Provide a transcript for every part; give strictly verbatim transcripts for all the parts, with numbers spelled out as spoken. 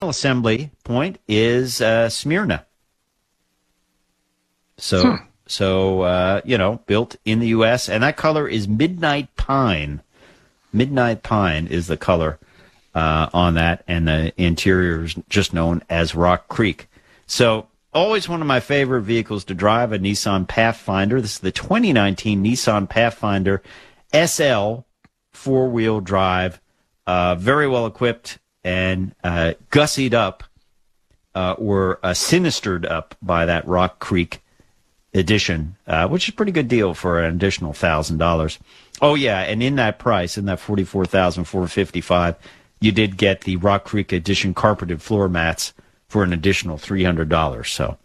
assembly point is uh, Smyrna. So, huh. so uh, you know, built in the U S, and that color is Midnight Pine. Midnight Pine is the color uh, on that, and the interior is just known as Rock Creek. So, always one of my favorite vehicles to drive, a Nissan Pathfinder. This is the twenty nineteen Nissan Pathfinder S L four-wheel drive, uh, very well equipped and uh, gussied up uh, or uh, sinistered up by that Rock Creek Edition, uh, which is a pretty good deal for an additional one thousand dollars. Oh, yeah, and in that price, in that forty-four thousand four hundred fifty-five dollars, you did get the Rock Creek Edition carpeted floor mats for an additional three hundred dollars. So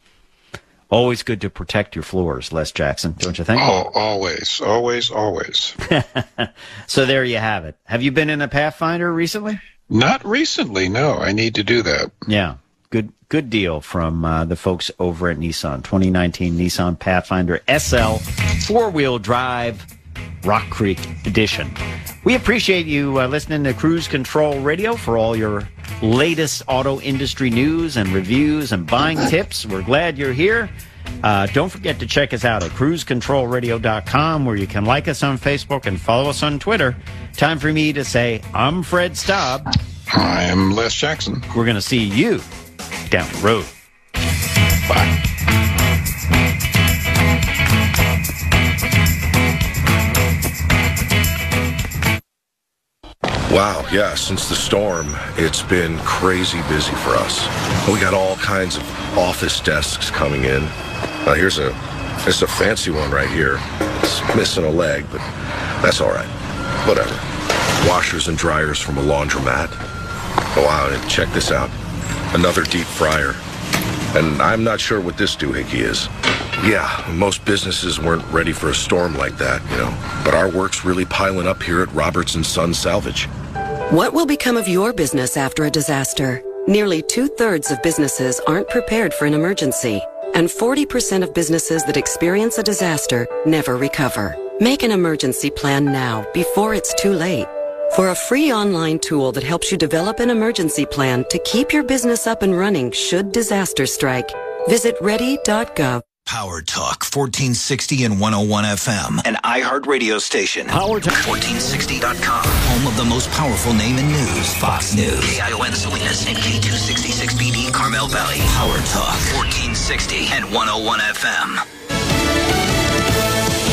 always good to protect your floors, Les Jackson, don't you think? Oh, always, always, always. So there you have it. Have you been in a Pathfinder recently? Not recently, no. I need to do that. Yeah, good good deal from uh, the folks over at Nissan. twenty nineteen Nissan Pathfinder S L four-wheel drive Rock Creek Edition. We appreciate you uh, listening to Cruise Control Radio for all your latest auto industry news and reviews and buying tips. We're glad you're here. Uh, don't forget to check us out at cruise control radio dot com, where you can like us on Facebook and follow us on Twitter. Time for me to say, I'm Fred Staub. Hi, I'm Les Jackson. We're going to see you down the road. Bye. Wow, yeah, since the storm, it's been crazy busy for us. We got all kinds of office desks coming in. Uh, here's a, it's a fancy one right here. It's missing a leg, but that's all right. Whatever. Washers and dryers from a laundromat. Oh, wow, and check this out. Another deep fryer. And I'm not sure what this doohickey is. Yeah, most businesses weren't ready for a storm like that, you know. But our work's really piling up here at Roberts and Son Salvage. What will become of your business after a disaster? Nearly two-thirds of businesses aren't prepared for an emergency, and forty percent of businesses that experience a disaster never recover. Make an emergency plan now, before it's too late. For a free online tool that helps you develop an emergency plan to keep your business up and running should disaster strike, visit ready dot gov. Power Talk, fourteen sixty and one oh one F M. An iHeart radio station. Power Talk. fourteen sixty dot com. Home of the most powerful name in news. Fox News. K I O N Salinas and K two sixty-six B D Carmel Valley. Power Talk, fourteen sixty and one oh one F M.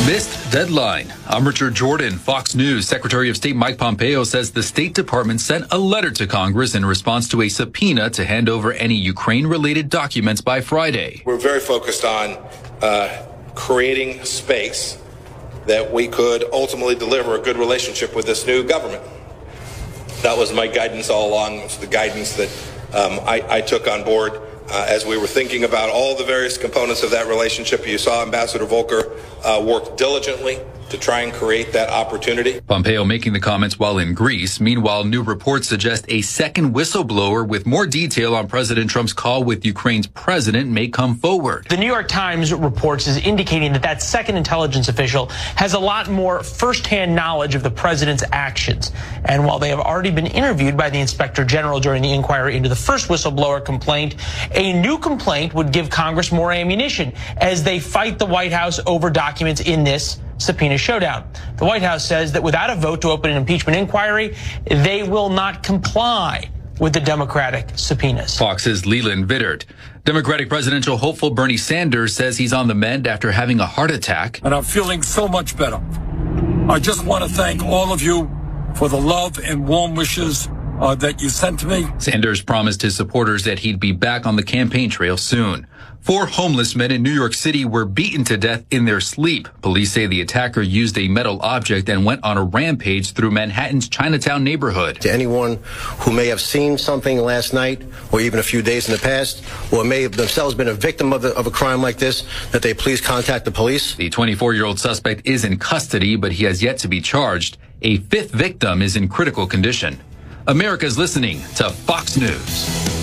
Missed deadline. I'm Richard Jordan, Fox News. Secretary of State Mike Pompeo says the State Department sent a letter to Congress in response to a subpoena to hand over any Ukraine-related documents by Friday. We're very focused on uh, creating space that we could ultimately deliver a good relationship with this new government. That was my guidance all along. It was the guidance that um, I, I took on board uh, as we were thinking about all the various components of that relationship. You saw Ambassador Volker uh, work diligently to try and create that opportunity. Pompeo making the comments while in Greece. Meanwhile, new reports suggest a second whistleblower with more detail on President Trump's call with Ukraine's president may come forward. The New York Times reports is indicating that that second intelligence official has a lot more firsthand knowledge of the president's actions. And while they have already been interviewed by the inspector general during the inquiry into the first whistleblower complaint, a new complaint would give Congress more ammunition as they fight the White House over documents in this subpoena showdown. The White House says that without a vote to open an impeachment inquiry, they will not comply with the Democratic subpoenas. Fox's Leland Vittert. Democratic presidential hopeful Bernie Sanders says he's on the mend after having a heart attack. And I'm feeling so much better. I just want to thank all of you for the love and warm wishes uh, that you sent to me. Sanders promised his supporters that he'd be back on the campaign trail soon. Four homeless men in New York City were beaten to death in their sleep. Police say the attacker used a metal object and went on a rampage through Manhattan's Chinatown neighborhood. To anyone who may have seen something last night or even a few days in the past, or may have themselves been a victim of, the, of a crime like this, that they please contact the police. The twenty-four-year-old suspect is in custody, but he has yet to be charged. A fifth victim is in critical condition. America's listening to Fox News.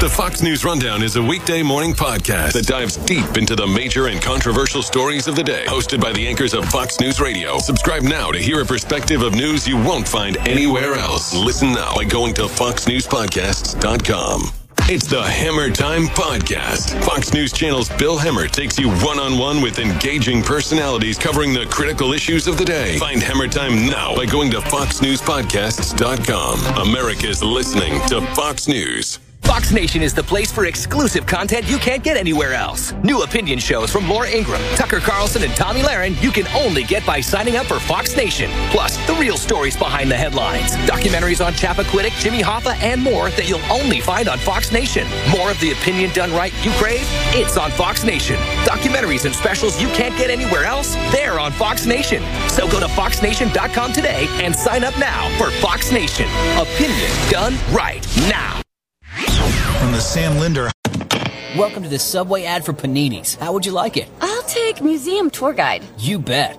The Fox News Rundown is a weekday morning podcast that dives deep into the major and controversial stories of the day. Hosted by the anchors of Fox News Radio. Subscribe now to hear a perspective of news you won't find anywhere else. Listen now by going to fox news podcasts dot com. It's the Hammer Time Podcast. Fox News Channel's Bill Hemmer takes you one-on-one with engaging personalities covering the critical issues of the day. Find Hammer Time now by going to fox news podcasts dot com. America's listening to Fox News. Fox Nation is the place for exclusive content you can't get anywhere else. New opinion shows from Laura Ingraham, Tucker Carlson, and Tommy Lahren you can only get by signing up for Fox Nation. Plus, the real stories behind the headlines, documentaries on Chappaquiddick, Jimmy Hoffa, and more that you'll only find on Fox Nation. More of the opinion done right you crave? It's on Fox Nation. Documentaries and specials you can't get anywhere else? They're on Fox Nation. So go to fox nation dot com today and sign up now for Fox Nation. Opinion done right now. From the Sam Linder. Welcome to the Subway ad for paninis. How would you like it? I'll take museum tour guide. You bet.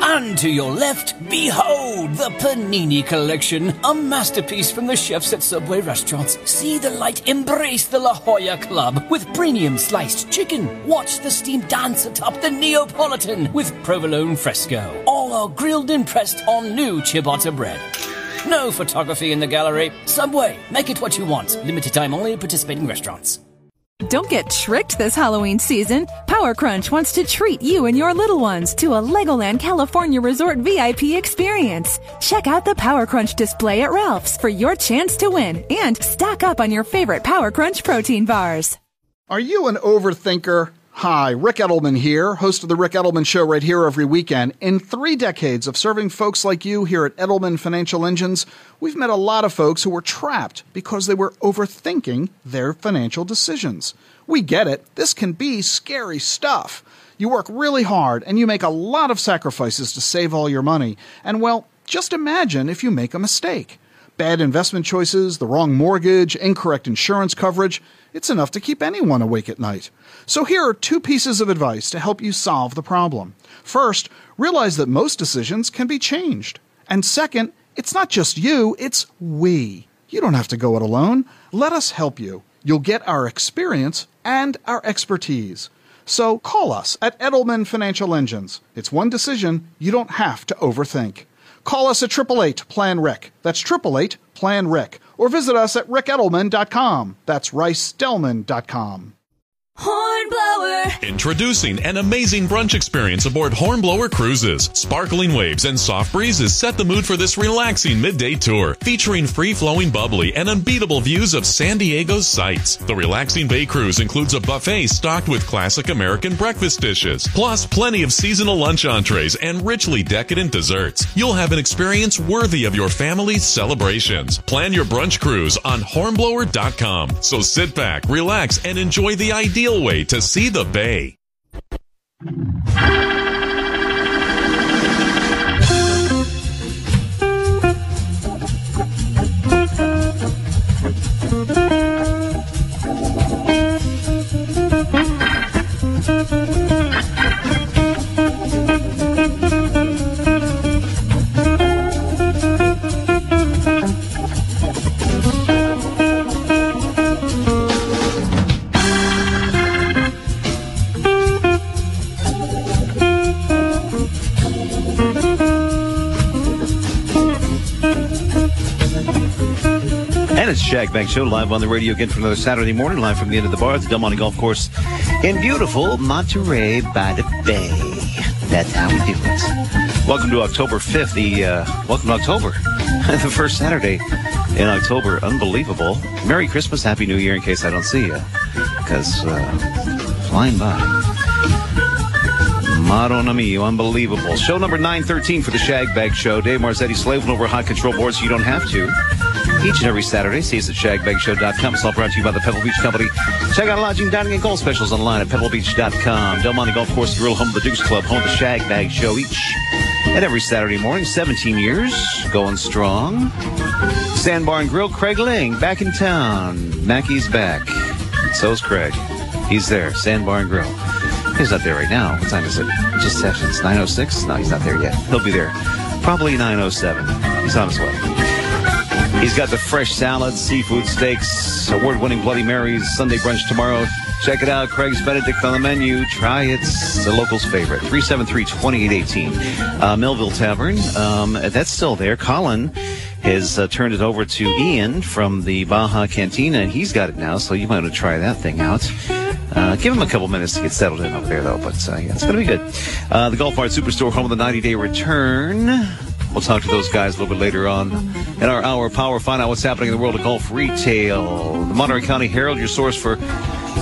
And to your left, behold the panini collection, a masterpiece from the chefs at Subway restaurants. See the light, embrace the La Jolla Club with premium sliced chicken. Watch the steam dance atop the Neapolitan with provolone fresco. All are grilled and pressed on new ciabatta bread. No photography in the gallery. Subway, make it what you want. Limited time only at participating restaurants. Don't get tricked this Halloween season. Power Crunch wants to treat you and your little ones to a Legoland California Resort V I P experience. Check out the Power Crunch display at Ralph's for your chance to win and stock up on your favorite Power Crunch protein bars. Are you an overthinker? Hi, Rick Edelman here, host of The Rick Edelman Show right here every weekend. In three decades of serving folks like you here at Edelman Financial Engines, we've met a lot of folks who were trapped because they were overthinking their financial decisions. We get it. This can be scary stuff. You work really hard and you make a lot of sacrifices to save all your money. And, well, just imagine if you make a mistake. Bad investment choices, the wrong mortgage, incorrect insurance coverage. It's enough to keep anyone awake at night. So here are two pieces of advice to help you solve the problem. First, realize that most decisions can be changed. And second, it's not just you, it's we. You don't have to go it alone. Let us help you. You'll get our experience and our expertise. So call us at Edelman Financial Engines. It's one decision you don't have to overthink. Call us at eight eight eight, plan Rick. That's eight eight eight, plan Rick. Or visit us at rick edelman dot com. That's rice delman dot com. Hornblower. Introducing an amazing brunch experience aboard Hornblower Cruises. Sparkling waves and soft breezes set the mood for this relaxing midday tour, featuring free-flowing bubbly and unbeatable views of San Diego's sights. The relaxing bay cruise includes a buffet stocked with classic American breakfast dishes, plus plenty of seasonal lunch entrees and richly decadent desserts. You'll have an experience worthy of your family's celebrations. Plan your brunch cruise on hornblower dot com. So sit back, relax, and enjoy the ideal way to see the bay. It's Shag Bag Show, live on the radio again for another Saturday morning, live from the end of the bar at the Del Monte Golf Course in beautiful Monterey by the Bay. That's how we do it. Welcome to October fifth. The uh, welcome to October, the first Saturday in October. Unbelievable. Merry Christmas, Happy New Year. In case I don't see you, because uh, flying by. Madonna mia, unbelievable. Show number nine thirteen for the Shag Bag Show. Dave Marzetti slaving over hot control boards so you don't have to. Each and every Saturday, see us at shag bag show dot com. It's all brought to you by the Pebble Beach Company. Check out lodging, dining, and golf specials online at pebble beach dot com. Del Monte Golf Course Grill, home of the Dukes Club, home of the Shag Bag Show. Each and every Saturday morning, seventeen years, going strong. Sandbar and Grill, Craig Lang, back in town. Mackey's back. So's Craig. He's there, Sandbar and Grill. He's not there right now. What time is it? Just after it's nine oh six? No, he's not there yet. He'll be there. Probably nine oh seven. He's on his way. He's got the fresh salads, seafood steaks, award-winning Bloody Marys, Sunday brunch tomorrow. Check it out. Craig's Benedict on the menu. Try it. It's the locals' favorite. three seven three, two eight one eight. Uh, Melville Tavern. Um, that's still there. Colin has uh, turned it over to Ian from the Baja Cantina, and he's got it now, so you might want to try that thing out. Uh, give him a couple minutes to get settled in up there, though, but uh, yeah, it's going to be good. Uh, the Golf Mart Superstore, home of the ninety-day return. We'll talk to those guys a little bit later on in our hour of power. Find out what's happening in the world of golf retail. The Monterey County Herald, your source for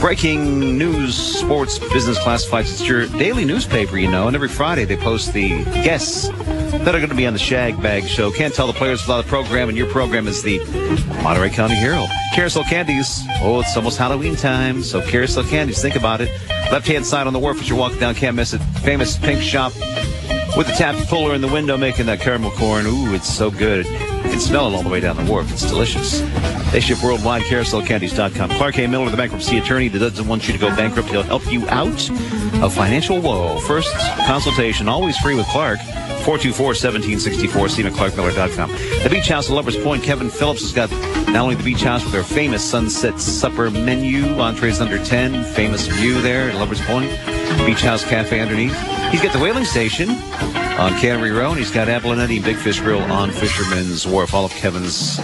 breaking news, sports, business classifieds. It's your daily newspaper, you know, and every Friday they post the guests that are going to be on the Shag Bag Show. Can't tell the players without a program, and your program is the Monterey County Herald. Carousel Candies. Oh, it's almost Halloween time, so Carousel Candies, think about it. Left-hand side on the wharf as you're walking down, can't miss it. Famous pink shop with the tap puller in the window making that caramel corn. Ooh, it's so good. You can smell it all the way down the wharf. It's delicious. They ship worldwide, carousel candies dot com. Clark A. Miller, the bankruptcy attorney that doesn't want you to go bankrupt. He'll help you out of financial woe. First consultation, always free with Clark. four two four, one seven six four, Stephen Clark Miller dot com. The Beach House at Lover's Point. Kevin Phillips has got not only the Beach House with their famous sunset supper menu, entrees under ten, famous view there at Lover's Point. Beach House Cafe underneath. He's got the Whaling Station on Cannery Row, and he's got Apple and Eddie and Big Fish Grill on Fisherman's Wharf. All of Kevin's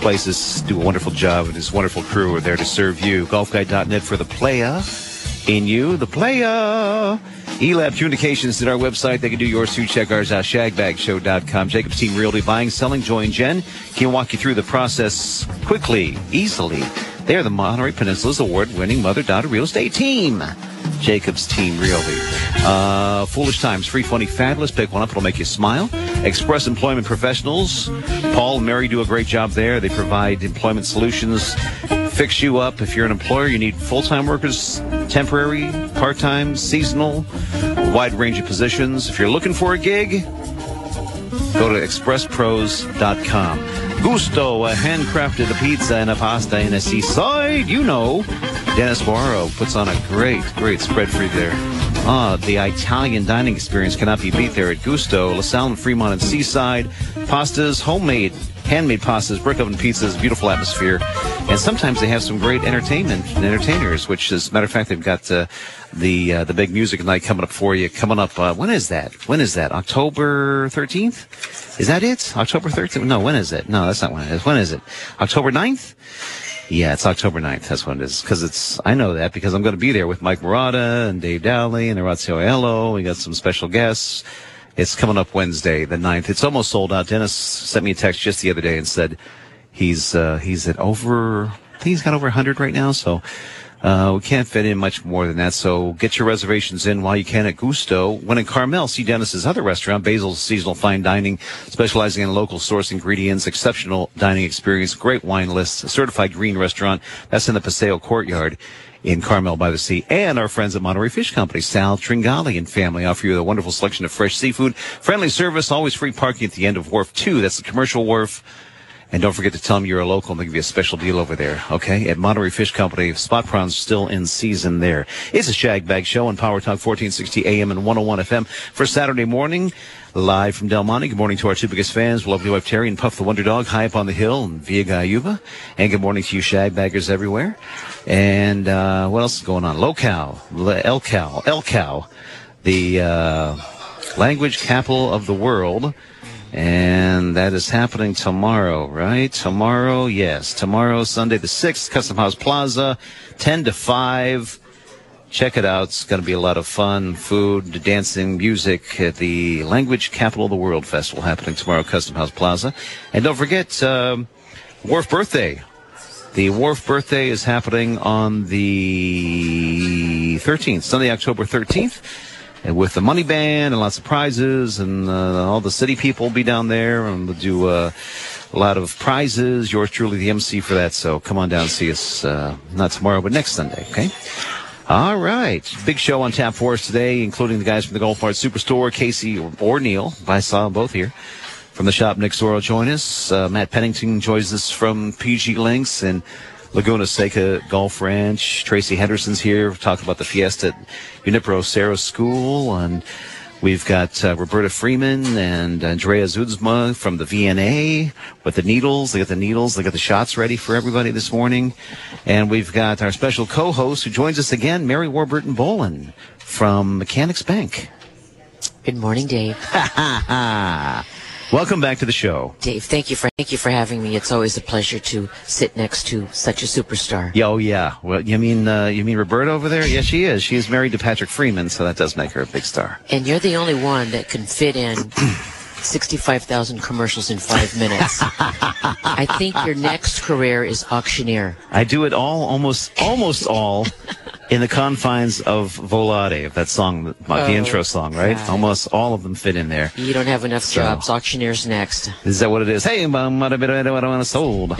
places do a wonderful job, and his wonderful crew are there to serve you. golf guide dot net for the playa in you. The playa. E-Lab Communications did our website. They can do yours too. Check ours out, shag bag show dot com. Jacob's Team Realty, buying, selling, join Jen. Can walk you through the process quickly, easily. They are the Monterey Peninsula's award-winning mother-daughter real estate team. Jacob's Team Realty. Uh, Foolish Times, free, funny, fabulous. Pick one up. It'll make you smile. Express Employment Professionals. Paul and Mary do a great job there. They provide employment solutions. Fix you up. If you're an employer, you need full-time workers, temporary, part-time, seasonal, wide range of positions. If you're looking for a gig, go to express pros dot com. Gusto, a handcrafted pizza and a pasta in a seaside. You know, Dennis Morrow puts on a great, great spread for you there. Ah, the Italian dining experience cannot be beat there at Gusto. LaSalle and Fremont and Seaside. Pastas, homemade, handmade pastas, brick oven pizzas, beautiful atmosphere. And sometimes they have some great entertainment and entertainers, which, as a matter of fact, they've got uh, the uh, the big music night coming up for you. Coming up, uh, when is that? When is that? October thirteenth? Is that it? October thirteenth? No, when is it? No, that's not when it is. When is it? October ninth? Yeah, it's October ninth. That's when it is. Because it's, I know that because I'm going to be there with Mike Murata and Dave Dowley and Orazio Aiello. We got some special guests. It's coming up Wednesday, the ninth. It's almost sold out. Dennis sent me a text just the other day and said he's, uh, he's at over, I think he's got over one hundred right now. So, uh, we can't fit in much more than that. So get your reservations in while you can at Gusto. When in Carmel, see Dennis's other restaurant, Basil's Seasonal Fine Dining, specializing in local source ingredients, exceptional dining experience, great wine list, a certified green restaurant. That's in the Paseo Courtyard in Carmel by the Sea. And our friends at Monterey Fish Company, Sal Tringali and family, offer you a wonderful selection of fresh seafood, friendly service, always free parking at the end of Wharf two. That's the commercial wharf. And don't forget to tell them you're a local, and they'll give you a special deal over there, okay? At Monterey Fish Company, spot prawns still in season there. It's a Shag Bag Show on Power Talk fourteen sixty A M and one oh one F M for Saturday morning, live from Del Monte. Good morning to our two biggest fans, lovely wife Terry and Puff the Wonder Dog, high up on the hill in Villa Galluva. And good morning to you Shag Baggers everywhere. And uh what else is going on? Local, Elcal, Elcal, the uh language capital of the world. And that is happening tomorrow, right? Tomorrow, yes. Tomorrow, Sunday the sixth, Custom House Plaza, ten to five. Check it out. It's going to be a lot of fun, food, dancing, music at the Language Capital of the World Festival happening tomorrow, Custom House Plaza. And don't forget, um, Wharf Birthday. The Wharf Birthday is happening on the thirteenth, Sunday, October thirteenth. And with the money band and lots of prizes, and uh, all the city people will be down there, and we'll do uh, a lot of prizes. Yours truly, the M C for that. So come on down and see us, uh, not tomorrow, but next Sunday, okay? All right. Big show on tap for us today, including the guys from the Golf Mart Superstore, Casey or Neil. I saw them both here. From the shop, Nick Soro join us. Uh, Matt Pennington joins us from P G Links and Laguna Seca Golf Ranch. Tracy Henderson's here. We'll talk about the fiesta at Junipero Serra School. And We've got uh, Roberta Freeman and Andrea Zuzma from the V N A with the needles. They got the needles. They got the shots ready for everybody this morning. And we've got our special co-host who joins us again, Mary Warburton Bolin from Mechanics Bank. Good morning, Dave. Ha ha ha. Welcome back to the show, Dave. Thank you for thank you for having me. It's always a pleasure to sit next to such a superstar. Yeah, oh yeah. Well, you mean uh, you mean Roberta over there? Yeah, she is. She is married to Patrick Freeman, so that does make her a big star. And you're the only one that can fit in sixty-five thousand commercials in five minutes. I think your next career is auctioneer. I do it all, almost almost all. In the confines of Volare, that song, the oh, intro song, right? God. Almost all of them fit in there. You don't have enough so. jobs. Auctioneer's next. Is that what it is? Hey, I want to sold.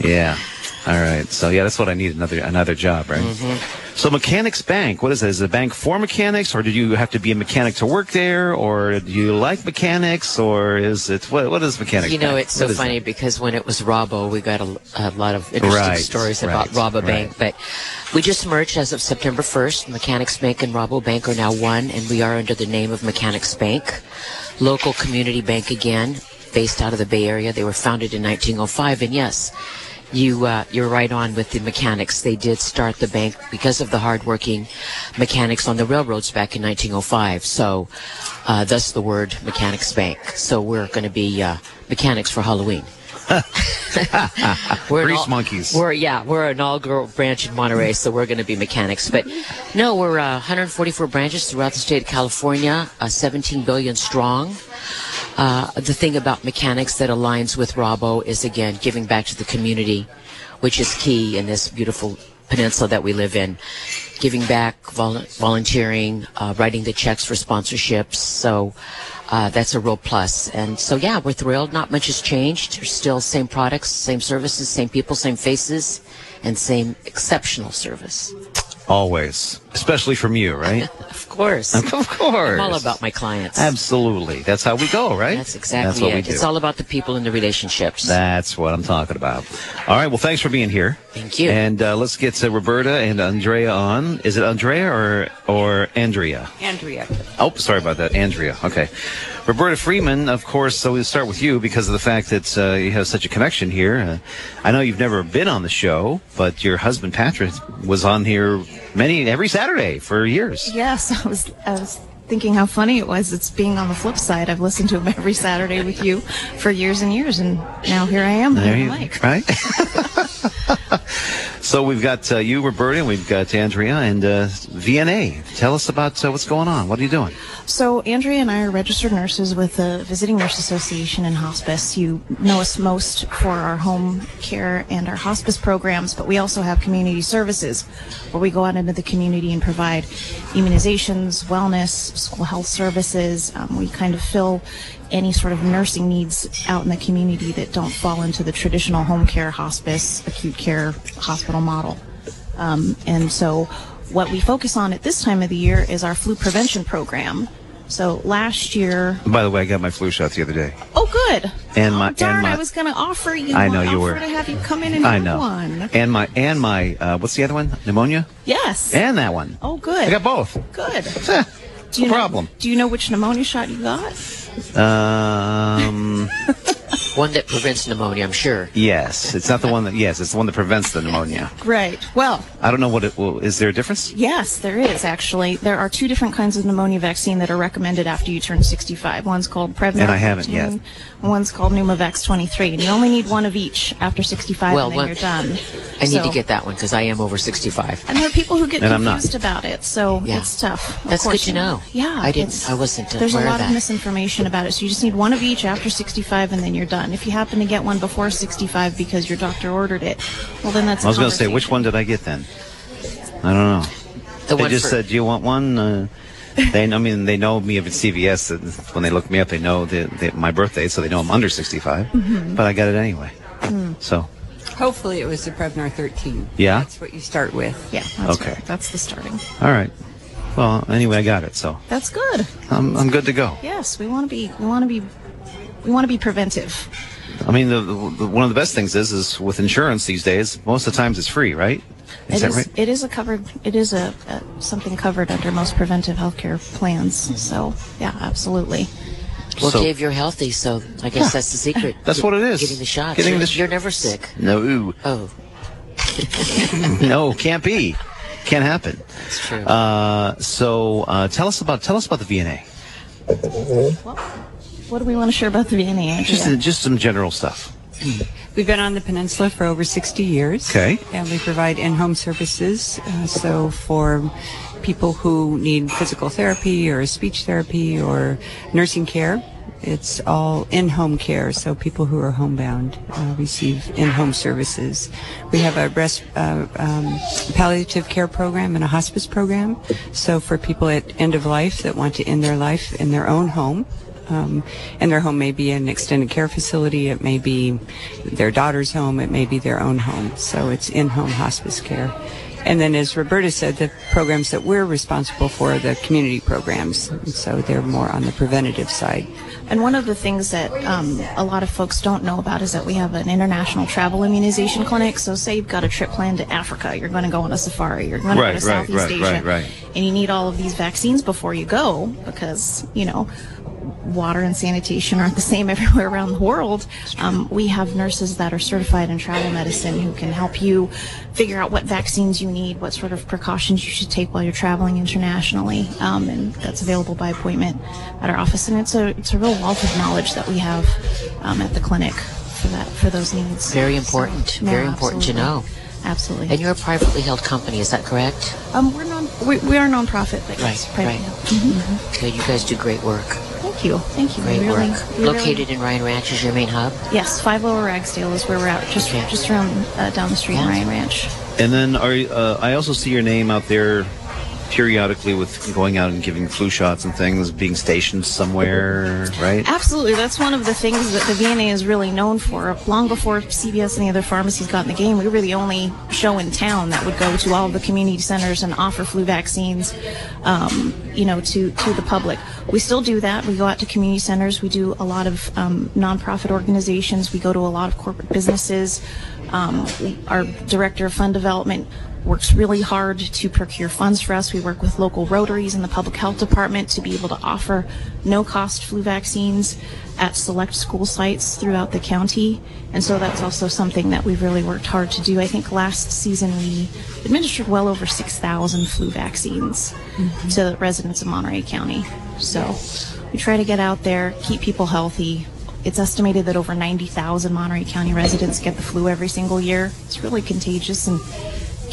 Yeah. All right. So, yeah, that's what I need, another another job, right? Mm-hmm. So Mechanics Bank, what is it? Is it a bank for mechanics, or did you have to be a mechanic to work there, or do you like mechanics, or is it, what, what is Mechanics Bank? You know, bank? It's so funny that? Because when it was Rabo, we got a, a lot of interesting right, stories right, about Rabobank, right. But we just merged as of September first. Mechanics Bank and Rabobank are now one, and we are under the name of Mechanics Bank, local community bank again, based out of the Bay Area. They were founded in nineteen oh five, and yes, You, uh, you're right on with the mechanics. They did start the bank because of the hardworking mechanics on the railroads back in nineteen oh five. So, uh, thus the word Mechanics Bank. So we're going to be, uh, mechanics for Halloween. we're Grease all, monkeys. We're, yeah, we're an all-girl branch in Monterey, so we're going to be mechanics. But no, we're uh, one hundred forty-four branches throughout the state of California, uh, seventeen billion strong. Uh, the thing about mechanics that aligns with Rabo is, again, giving back to the community, which is key in this beautiful peninsula that we live in. Giving back, vol volunteering, uh, writing the checks for sponsorships. So uh, that's a real plus. And so, yeah, we're thrilled. Not much has changed. There's still same products, same services, same people, same faces, and same exceptional service. Always, especially from you, right? Of course. Of course. I'm all about my clients. Absolutely. That's how we go, right? That's exactly That's what it. We do. It's all about the people and the relationships. That's what I'm talking about. All right. Well, thanks for being here. Thank you. And uh, let's get uh, Roberta and Andrea on. Is it Andrea or, or Andrea? Andrea. Oh, sorry about that. Andrea. Okay. Roberta Freeman, of course, so we'll start with you because of the fact that uh, you have such a connection here. Uh, I know you've never been on the show, but your husband, Patrick, was on here many every Saturday for years. Yes, I was, I was thinking how funny it was. It's being on the flip side. I've listened to him every Saturday with you for years and years, and now here I am. There you, Mike. Right? So we've got uh, you, Roberta, and we've got Andrea and uh, V N A. Tell us about uh, what's going on. What are you doing? So Andrea and I are registered nurses with the Visiting Nurse Association and Hospice. You know us most for our home care and our hospice programs, but we also have community services where we go out into the community and provide immunizations, wellness, school health services. Um, we kind of fill any sort of nursing needs out in the community that don't fall into the traditional home care, hospice, acute care, hospital model. Um, and so what we focus on at this time of the year is our flu prevention program. So last year... By the way, I got my flu shot the other day. Oh, good. And my, oh, darn, and my, I was going to offer you I know one, you were. to have you come in and I know. one. And my, and my uh, what's the other one? Pneumonia? Yes. And that one. Oh, good. I got both. Good. Do you no know, problem. Do you know which pneumonia shot you got? Um, one that prevents pneumonia, I'm sure. Yes, it's not the one that. Yes, it's the one that prevents the pneumonia. Right. Well, I don't know what it. Well, is there a difference? Yes, there is actually. There are two different kinds of pneumonia vaccine that are recommended after you turn sixty-five. One's called Prevnar, and I haven't yet. One's called Pneumovax twenty-three. And you only need one of each after sixty-five, well, and then one, you're done. I so, need to get that one because I am over sixty-five. And there are people who get and confused about it, so yeah. it's tough. Of That's good to know. Yeah, I didn't. I wasn't. Uh, there's aware a lot of, of misinformation about it, so you just need one of each after sixty-five, and then you're done. If you happen to get one before sixty-five because your doctor ordered it, well, then that's. I was going to say, which one did I get then? I don't know. The they one just for said, "Do you want one?" Uh, they, I mean, they know me at C V S. And when they look me up, they know the, the, my birthday, so they know I'm under sixty-five. Mm-hmm. But I got it anyway. Mm. So. Hopefully, it was the Prevnar thirteen. Yeah. That's what you start with. Yeah. That's okay. Right. That's the starting. All right. Well, anyway, I got it, so that's good. I'm I'm good to go. Yes, we want to be we want to be we want to be preventive. I mean, the, the, one of the best things is, is with insurance these days, most of the times it's free, right? Is it that is, right? It is a covered. It is a, a something covered under most preventive healthcare plans. So yeah, absolutely. Well, so, Dave, you're healthy, so I guess yeah. that's the secret. That's Get, what it is. Getting the shots. Getting you're, the sh- you're never sick. No. Oh. No, can't be. Can't happen. That's true. Uh, so uh, tell us about tell us about the V N A. Well, what do we want to share about the V N A? Just uh, just some general stuff. We've been on the peninsula for over sixty years. Okay. And we provide in-home services. Uh, so for people who need physical therapy or speech therapy or nursing care, it's all in-home care. So people who are homebound uh, receive in-home services. We have a breast uh, um, palliative care program and a hospice program. So for people at end of life that want to end their life in their own home, Um, and their home may be an extended care facility, it may be their daughter's home, it may be their own home. So it's in-home hospice care. And then, as Roberta said, the programs that we're responsible for are the community programs. So they're more on the preventative side. And one of the things that um, a lot of folks don't know about is that we have an international travel immunization clinic. So say you've got a trip planned to Africa, you're going to go on a safari, you're going to right, go to right, Southeast right, Asia, right, right. and you need all of these vaccines before you go because, you know, water and sanitation aren't the same everywhere around the world. Um, we have nurses that are certified in travel medicine who can help you figure out what vaccines you need, what sort of precautions you should take while you're traveling internationally. Um, and that's available by appointment at our office. And it's a it's a real wealth of knowledge that we have um, at the clinic for that for those needs. Very important. So, Very yeah, important absolutely. to know. Absolutely. And you're a privately held company, is that correct? Um, we're non we, we are a nonprofit, but yes, right, privately held. Right. Mm-hmm. So you guys do great work. Thank you. Thank you. Great we really, work. We Located really... in Ryan Ranch is your main hub? Yes, Five Lower Ragsdale is where we're at, just okay. just around uh, down the street yeah. in Ryan Ranch. And then are, uh, I also see your name out there periodically with going out and giving flu shots and things, being stationed somewhere, right? Absolutely. That's one of the things that the V N A is really known for. Long before C V S and the other pharmacies got in the game, we were the only show in town that would go to all the community centers and offer flu vaccines, um, you know, to, to the public. We still do that. We go out to community centers. We do a lot of um, nonprofit organizations. We go to a lot of corporate businesses. Um, our director of fund development works really hard to procure funds for us. We work with local Rotaries and the public health department to be able to offer no-cost flu vaccines at select school sites throughout the county. And so that's also something that we've really worked hard to do. I think last season we administered well over six thousand flu vaccines mm-hmm. to residents of Monterey County. So we try to get out there, keep people healthy. It's estimated that over ninety thousand Monterey County residents get the flu every single year. It's really contagious and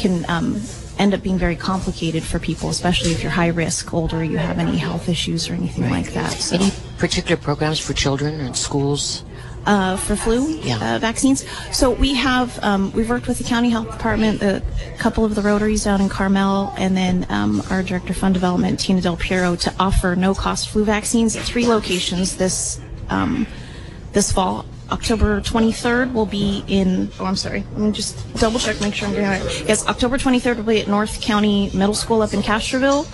can um, end up being very complicated for people, especially if you're high risk, older, you have any health issues or anything right. like that. So. Any particular programs for children and schools? Uh, for flu yeah. uh, vaccines. So we have, um, we've worked with the county health department, a couple of the Rotaries down in Carmel, and then um, our director of fund development, Tina Del Piero, to offer no-cost flu vaccines at three locations this um, this fall. October twenty-third will be in, oh, I'm sorry. Let me just double check, make sure I'm doing it right. Yes, October twenty-third will be at North County Middle School up in Castroville,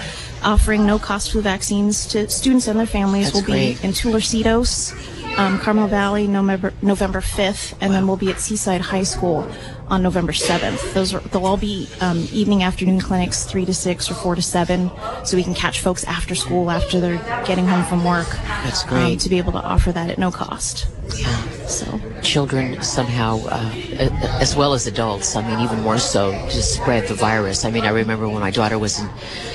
offering no-cost flu vaccines to students and their families. That's we'll great. be in Tularcitos, um, Carmel Valley, November, November fifth, and wow. then we'll be at Seaside High School on November seventh. Those are, they'll all be um, evening afternoon clinics, three to six or four to seven, so we can catch folks after school, after they're getting home from work. That's great. Um, to be able to offer that at no cost. Yeah. So children somehow, uh, as well as adults, I mean, even more so, just spread the virus. I mean, I remember when my daughter was in,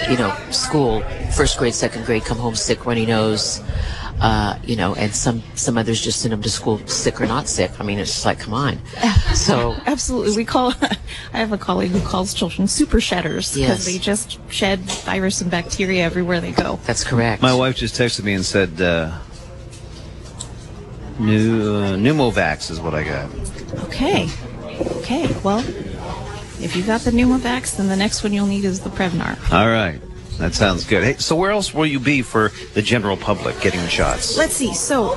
you know, school, first grade, second grade, come home sick, runny nose, uh, you know, and some, some others just send them to school sick or not sick. I mean, it's just like, come on. So absolutely. We call, I have a colleague who calls children super shedders because yes. they just shed virus and bacteria everywhere they go. That's correct. My wife just texted me and said, uh, new, uh, Pneumovax is what I got. Okay. Okay. Well, if you got the Pneumovax, then the next one you'll need is the Prevnar. All right. That sounds good. Hey, so where else will you be for the general public getting the shots? Let's see. So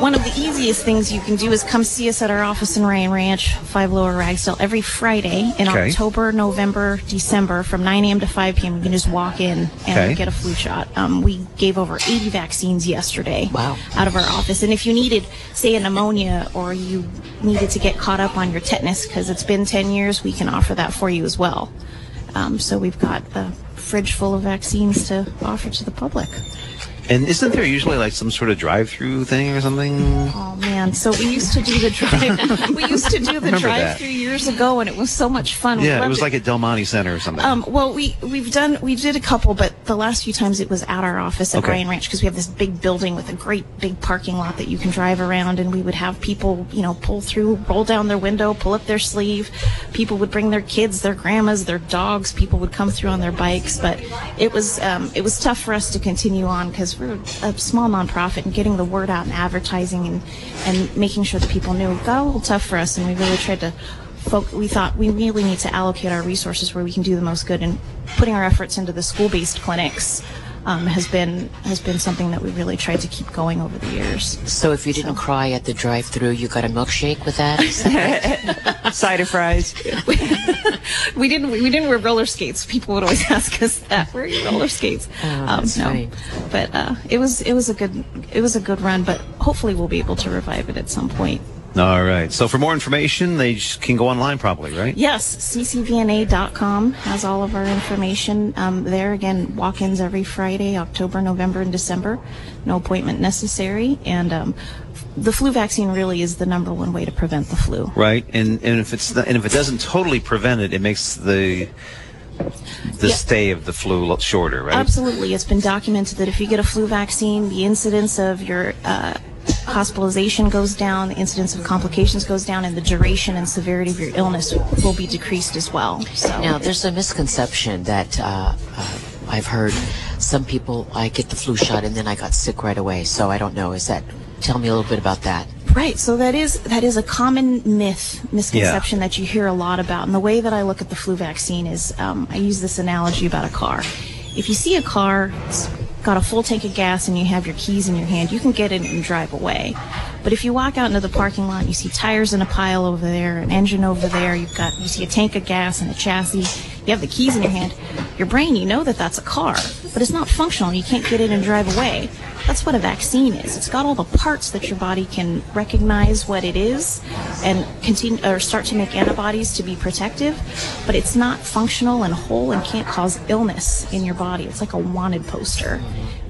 one of the easiest things you can do is come see us at our office in Ryan Ranch, five Lower Ragsdale, every Friday in okay. October, November, December from nine a.m. to five p.m. You can just walk in and okay. get a flu shot. Um, we gave over eighty vaccines yesterday wow. out of our office. And if you needed, say, a pneumonia or you needed to get caught up on your tetanus because it's been ten years, we can offer that for you as well. Um, so we've got a fridge full of vaccines to offer to the public. And isn't there usually like some sort of drive-through thing or something? Oh man! So we used to do the drive. we used to do the drive-through years ago, and it was so much fun. Yeah, it was it. like at Del Monte Center or something. Um, well, we we've done we did a couple, but the last few times it was at our office at okay. Ryan Ranch because we have this big building with a great big parking lot that you can drive around, and we would have people, you know, pull through, roll down their window, pull up their sleeve. People would bring their kids, their grandmas, their dogs. People would come through on their bikes, but it was um, it was tough for us to continue on because we're a small nonprofit, and getting the word out and advertising and, and making sure that people knew got a little tough for us, and we really tried to focus. We thought we really need to allocate our resources where we can do the most good, and putting our efforts into the school-based clinics um, has been has been something that we really tried to keep going over the years. So if you didn't so. cry at the drive-through, you got a milkshake with that? that Side of fries. We didn't. We didn't wear roller skates. People would always ask us that. Where are your roller skates? Oh, um, no, right. but uh, it was. It was a good. It was a good run. But hopefully, we'll be able to revive it at some point. All right. So for more information, they can go online probably, right? Yes. C C V N A dot com has all of our information. Um, there, again, walk-ins every Friday, October, November, and December. No appointment necessary. And um, the flu vaccine really is the number one way to prevent the flu. Right. And and if it's not, and if it doesn't totally prevent it, it makes the... the yep. stay of the flu shorter, right? Absolutely. It's been documented that if you get a flu vaccine, the incidence of your uh, hospitalization goes down, the incidence of complications goes down, and the duration and severity of your illness will be decreased as well. So. Now, there's a misconception that uh, uh, I've heard. Some people, I get the flu shot and then I got sick right away, so I don't know. Is that? Tell me a little bit about that. Right, so that is that is a common myth, misconception yeah. that you hear a lot about. And the way that I look at the flu vaccine is, um, I use this analogy about a car. If you see a car, it's got a full tank of gas and you have your keys in your hand, you can get in and drive away. But if you walk out into the parking lot and you see tires in a pile over there, an engine over there, you've got, you see a tank of gas and a chassis, you have the keys in your hand, your brain, you know that that's a car, but it's not functional. You can't get in and drive away. That's what a vaccine is. It's got all the parts that your body can recognize what it is and continue or start to make antibodies to be protective, but it's not functional and whole and can't cause illness in your body. It's like a wanted poster.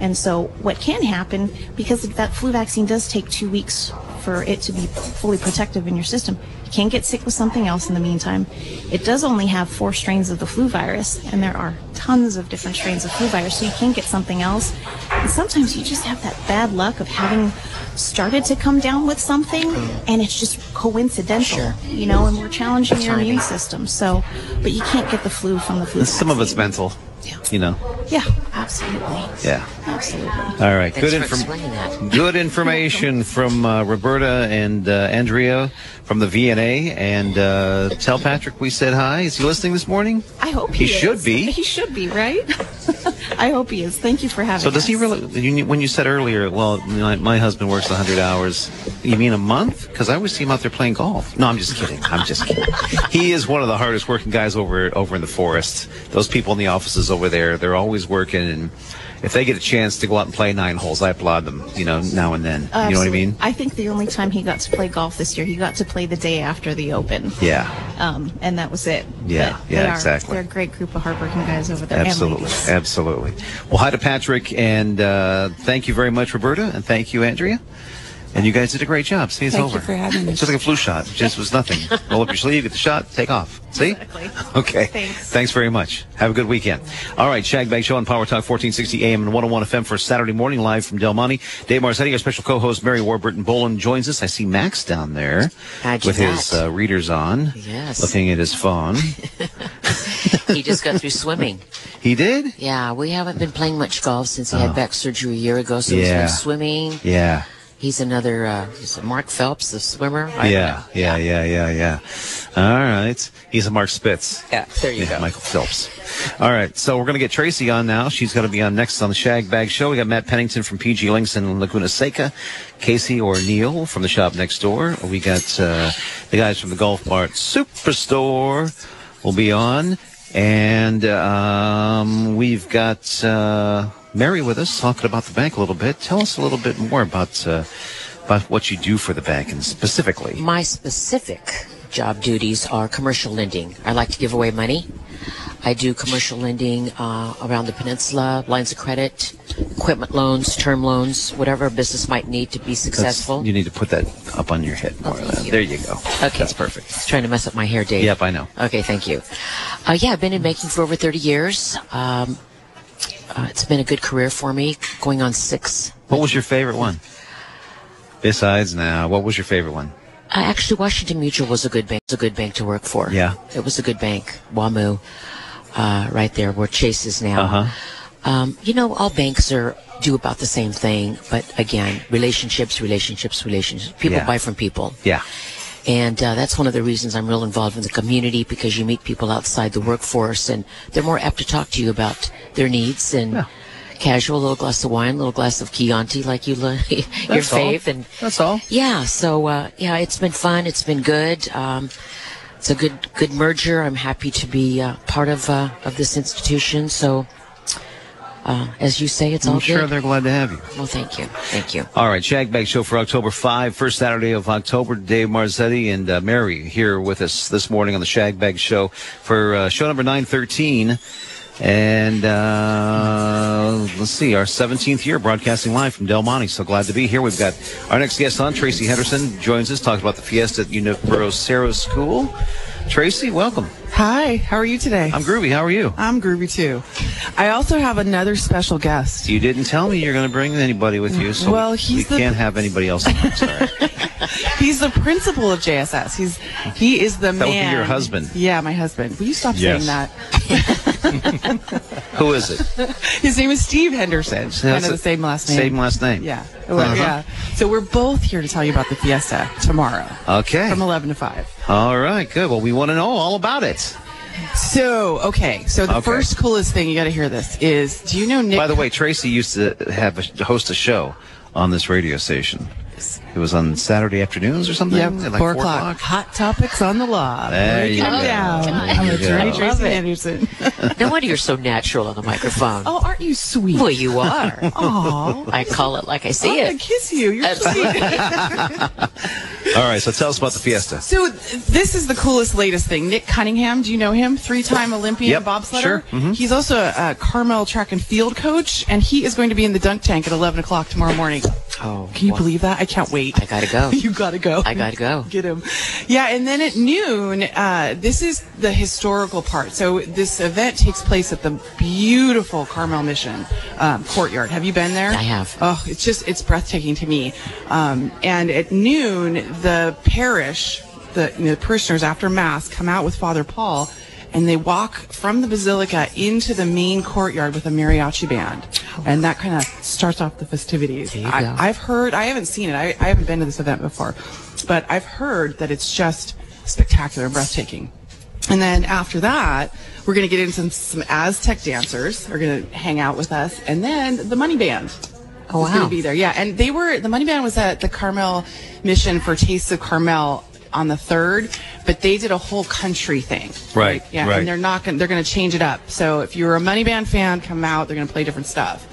And so what can happen, because that flu vaccine does take two weeks for it to be fully protective in your system, you can get sick with something else in the meantime. It does only have four strains of the flu virus, and there are tons of different strains of flu virus, so you can get something else. And sometimes you just have that bad luck of having started to come down with something, and it's just coincidental, sure. you know, and we're challenging your immune system. So, but you can't get the flu from the flu vaccine. Some of it's mental. Yeah. You know. Yeah, absolutely. Yeah, absolutely. All right, Thanks good information. Good information from uh, Roberta and uh, Andrea from the V N A, and uh, tell Patrick we said hi. Is he listening this morning? I hope he, he is. should be. He should be, right? I hope he is. Thank you for having. So does us. he really? When you said earlier, well, my, my husband works one hundred hours. You mean a month? Because I always see him out there playing golf. No, I'm just kidding. I'm just kidding. He is one of the hardest working guys over over in the forest. Those people in the offices over there, they're always working, and if they get a chance to go out and play nine holes, I applaud them, you know, now and then. Absolutely. You know what I mean? I think the only time he got to play golf this year, he got to play the day after the Open. Yeah. Um, and that was it. Yeah, but yeah, they are, exactly. They're a great group of hardworking guys over there. Absolutely, absolutely. Well, hi to Patrick, and uh, thank you very much, Roberta, and thank you, Andrea. And you guys did a great job. See, it's Thank over. Thank you for having me. It's just like a flu shot. It just was nothing. Roll up your sleeve, get the shot, take off. See? Exactly. Okay. Thanks. Thanks very much. Have a good weekend. All right, Shag Bag Show on Power Talk, fourteen sixty A M and one oh one F M for Saturday morning, live from Del Monte. Dave Marzetti, our special co-host, Mary Warburton-Boland, joins us. I see Max down there How'd with his uh, readers on, yes. looking at his phone. He just got through swimming. He did? Yeah, we haven't been playing much golf since he oh. had back surgery a year ago, so yeah. he's been swimming. Yeah. He's another, uh, is it Mark Phelps, the swimmer? I yeah, yeah, yeah, yeah, yeah, yeah. All right. He's a Mark Spitz. Yeah, there you yeah, go. Michael Phelps. All right, so we're going to get Tracy on now. She's going to be on next on the Shag Bag Show. We got Matt Pennington from P G Livingston and Laguna Seca, Casey O'Neill from the shop next door. We got uh, the guys from the Golf Mart Superstore will be on. And um, we've got... Uh, Mary with us talking about the bank a little bit. Tell us a little bit more about uh, about what you do for the bank and specifically. My specific job duties are commercial lending. I like to give away money. I do commercial lending uh, around the peninsula, lines of credit, equipment loans, term loans, whatever a business might need to be successful. That's, you need to put that up on your head more. Oh, you. There you go. Okay. That's perfect. I was trying to mess up my hair, Dave. Yep, I know. Okay, thank you. Uh, yeah, I've been in banking for over thirty years. Um, Uh, it's been a good career for me, going on six. What was your favorite one? Besides now, what was your favorite one? Uh, actually, Washington Mutual was a good bank. It was a good bank to work for. Yeah, it was a good bank. WAMU, uh, right there where Chase is now. Uh-huh. Um, you know, all banks are do about the same thing, but again, relationships, relationships, relationships. People yeah. buy from people. Yeah. And uh, that's one of the reasons I'm real involved in the community, because you meet people outside the workforce, and they're more apt to talk to you about their needs and yeah. casual little glass of wine, little glass of Chianti, like you lo- your that's fave. All. And that's all. Yeah. So uh, yeah, it's been fun. It's been good. Um, it's a good good merger. I'm happy to be uh, part of uh, of this institution. So. Uh, as you say, it's all I'm sure good. They're glad to have you. Well, thank you. Thank you. All right. Shag Bag Show for October fifth, first Saturday of October. Dave Marzetti and uh, Mary here with us this morning on the Shag Bag Show for uh, show number nine thirteen. And uh, let's see, our seventeenth year broadcasting live from Del Monte. So glad to be here. We've got our next guest on, Tracy Henderson, joins us, talks about the fiesta at Uniboro Cerro School. Tracy, welcome. Hi, how are you today? I'm groovy. How are you? I'm groovy, too. I also have another special guest. You didn't tell me you're going to bring anybody with you, so well, he's we the... can't have anybody else. I'm sorry. He's the principal of J S S. He's He is the that man. That would be your husband. Yeah, my husband. Will you stop yes. saying that? Who is it? His name is Steve Henderson. That's kind of the same last name. Same last name. Yeah. Uh-huh. Yeah. So we're both here to tell you about the fiesta tomorrow. Okay. From eleven to five. All right. Good. Well, we want to know all about it. So, okay. So the okay. first coolest thing, you got to hear this, is do you know Nick? By the way, Tracy used to have a, host a show on this radio station. It was on Saturday afternoons or something? Yep, like four, four o'clock. o'clock. Hot topics on the law. There you go. Down. I'm attorney Tracy Anderson. No wonder you're so natural on the microphone. Oh, aren't you sweet? Well, you are. Aww. I call it like I see I'm it. I kiss you. You're sweet. All right, so tell us about the fiesta. So this is the coolest, latest thing. Nick Cunningham, do you know him? Three-time Olympian yep, bobsledder. Sure. Mm-hmm. He's also a, a Carmel track and field coach, and he is going to be in the dunk tank at eleven o'clock tomorrow morning. Oh, Can you wow. believe that? I can't wait. I gotta go. You gotta go. I gotta go. Get him. Yeah, and then at noon, uh, this is the historical part. So this event takes place at the beautiful Carmel Mission um, courtyard. Have you been there? I have. Oh, it's just, it's breathtaking to me. Um, and at noon, the parish, the, you know, the parishioners after Mass come out with Father Paul, and they walk from the basilica into the main courtyard with a mariachi band. And that kind of starts off the festivities. I, I've heard, I haven't seen it, I, I haven't been to this event before, but I've heard that it's just spectacular and breathtaking. And then after that, we're going to get into some, some Aztec dancers are going to hang out with us. And then the Money Band. Oh, is wow. going to be there. Yeah, and they were, the Money Band was at the Carmel Mission for Taste of Carmel on the third, but they did a whole country thing. Right. Yeah. Right. And they're not going. They're going to change it up. So if you're a Money Band fan, come out. They're going to play different stuff.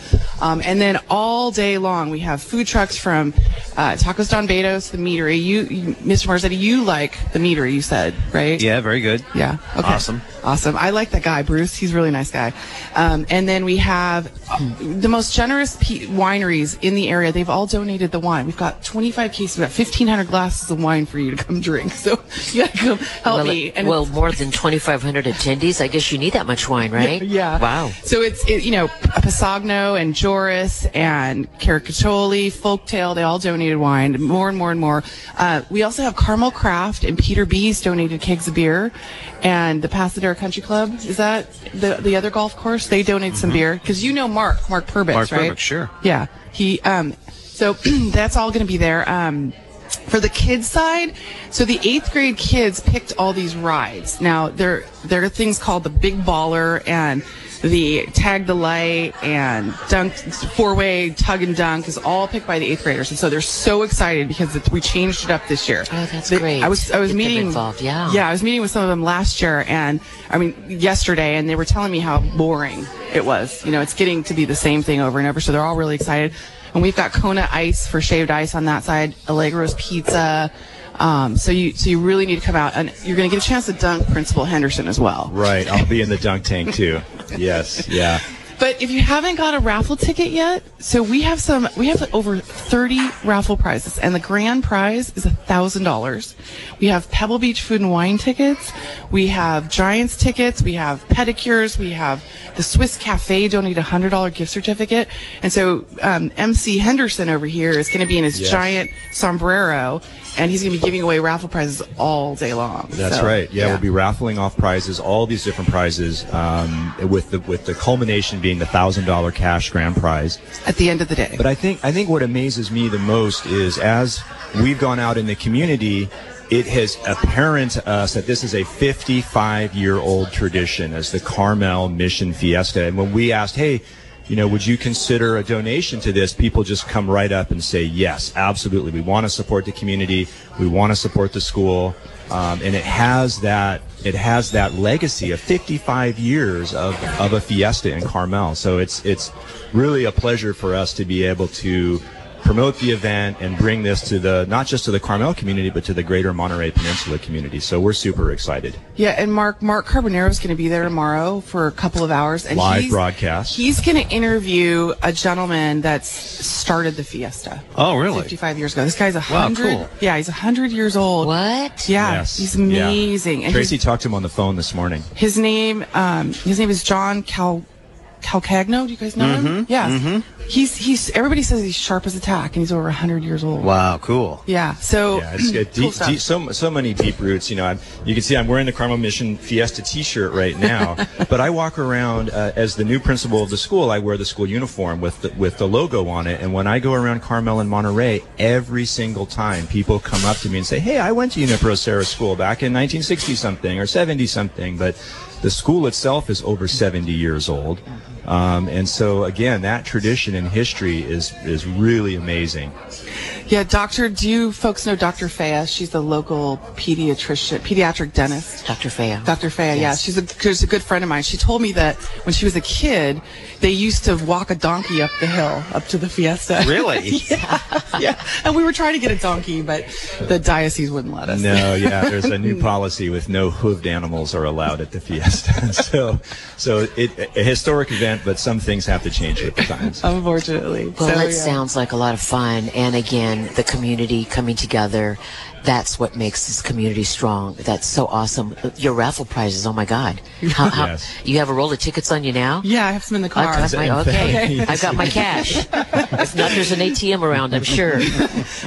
Um, and then all day long, we have food trucks from uh, Tacos Don Beto's, the Meatery. You, you, Mister Marzetti, you like the Meatery? You said, right? Yeah. Very good. Yeah. Okay. Awesome. Awesome. I like that guy, Bruce. He's a really nice guy. Um, and then we have hmm. the most generous pe- wineries in the area. They've all donated the wine. We've got twenty-five cases. We've got fifteen hundred glasses of wine for you to come drink. So you gotta come help well, me. And well, more than twenty-five hundred attendees. I guess you need that much wine, right? Yeah. Wow. So it's, it, you know, Pisogno and Joris and Caraccioli, Folktale, they all donated wine, more and more and more. Uh, we also have Carmel Craft and Peter B's donated kegs of beer, and the Pasadena Country Club, is that the the other golf course? They donated mm-hmm. some beer, because you know Mark, Mark Purbix, Mark right? Mark Purbix, sure. Yeah. He, um, So that's all going to be there. Um, for the kids side, so the eighth grade kids picked all these rides. Now, there, there are things called the Big Baller and the Tag the Light and dunk, four-way tug and dunk is all picked by the eighth graders, and so they're so excited because it's, we changed it up this year. Oh, that's they, great! I was I was Get meeting involved, yeah. yeah, I was meeting with some of them last year, and I mean yesterday, and they were telling me how boring it was. You know, it's getting to be the same thing over and over, so they're all really excited. And we've got Kona Ice for shaved ice on that side, Allegro's Pizza. Um, so you so you really need to come out, and you're going to get a chance to dunk Principal Henderson as well. Right, I'll be in the dunk tank too. Yes, yeah. But if you haven't got a raffle ticket yet, so we have some, we have over thirty raffle prizes, and the grand prize is one thousand dollars. We have Pebble Beach Food and Wine tickets, we have Giants tickets, we have pedicures, we have the Swiss Cafe donate a one hundred dollar gift certificate, and so um, M C Henderson over here is going to be in his yes. giant sombrero, and he's going to be giving away raffle prizes all day long. That's so, right. Yeah, yeah, we'll be raffling off prizes, all these different prizes, um, with the with the culmination being the one thousand dollar cash grand prize at the end of the day. But I think I think what amazes me the most is as we've gone out in the community, it has apparent to us that this is a fifty-five-year-old tradition as the Carmel Mission Fiesta. And when we asked, hey, you know, would you consider a donation to this? People just come right up and say, yes, absolutely. We want to support the community. We want to support the school. Um, and it has that, it has that legacy of fifty-five years of, of a fiesta in Carmel. So it's, it's really a pleasure for us to be able to promote the event and bring this to the, not just to the Carmel community, but to the greater Monterey Peninsula community. So we're super excited. Yeah, and Mark Mark Carbonaro is going to be there tomorrow for a couple of hours. And live he's, broadcast. He's going to interview a gentleman that's started the fiesta. Oh, really? fifty-five years ago. This guy's one hundred. Wow, cool. Yeah, he's one hundred years old. What? Yeah, yes. He's amazing. Yeah. And Tracy talked to him on the phone this morning. His name, um, his name is John Cal... Calcagno, do you guys know mm-hmm. him? Yes. Mm-hmm. He's he's. Everybody says he's sharp as a tack, and he's over one hundred years old. Wow, cool. Yeah. So yeah, it's good. Deep, cool deep, so so many deep roots. You know, I'm, you can see I'm wearing the Carmel Mission Fiesta T-shirt right now, but I walk around uh, as the new principal of the school. I wear the school uniform with the, with the logo on it, and when I go around Carmel and Monterey, every single time people come up to me and say, "Hey, I went to Unipro Serra School back in nineteen sixty something or seventy something," but the school itself is over seventy years old. Um, and so, again, that tradition and history is, is really amazing. Yeah, Doctor, do you folks know Doctor Fea? She's a local pediatrician, pediatric dentist. Doctor Fea. Doctor Fea, yes. yeah. She's a, she's a good friend of mine. She told me that when she was a kid, they used to walk a donkey up the hill, up to the fiesta. Really? yeah, yeah. And we were trying to get a donkey, but the diocese wouldn't let us. No, yeah. There's a new policy with no hoofed animals are allowed at the fiesta. so so it, a historic event, but some things have to change with the times. Unfortunately. Well, so, that yeah. sounds like a lot of fun. And again, the community coming together, that's what makes this community strong. That's so awesome. Your raffle prizes, oh my God. How, how, yes. You have a roll of tickets on you now? Yeah, I have some in the car. I've got my, okay, I've got my cash. If not, there's an A T M around, I'm sure.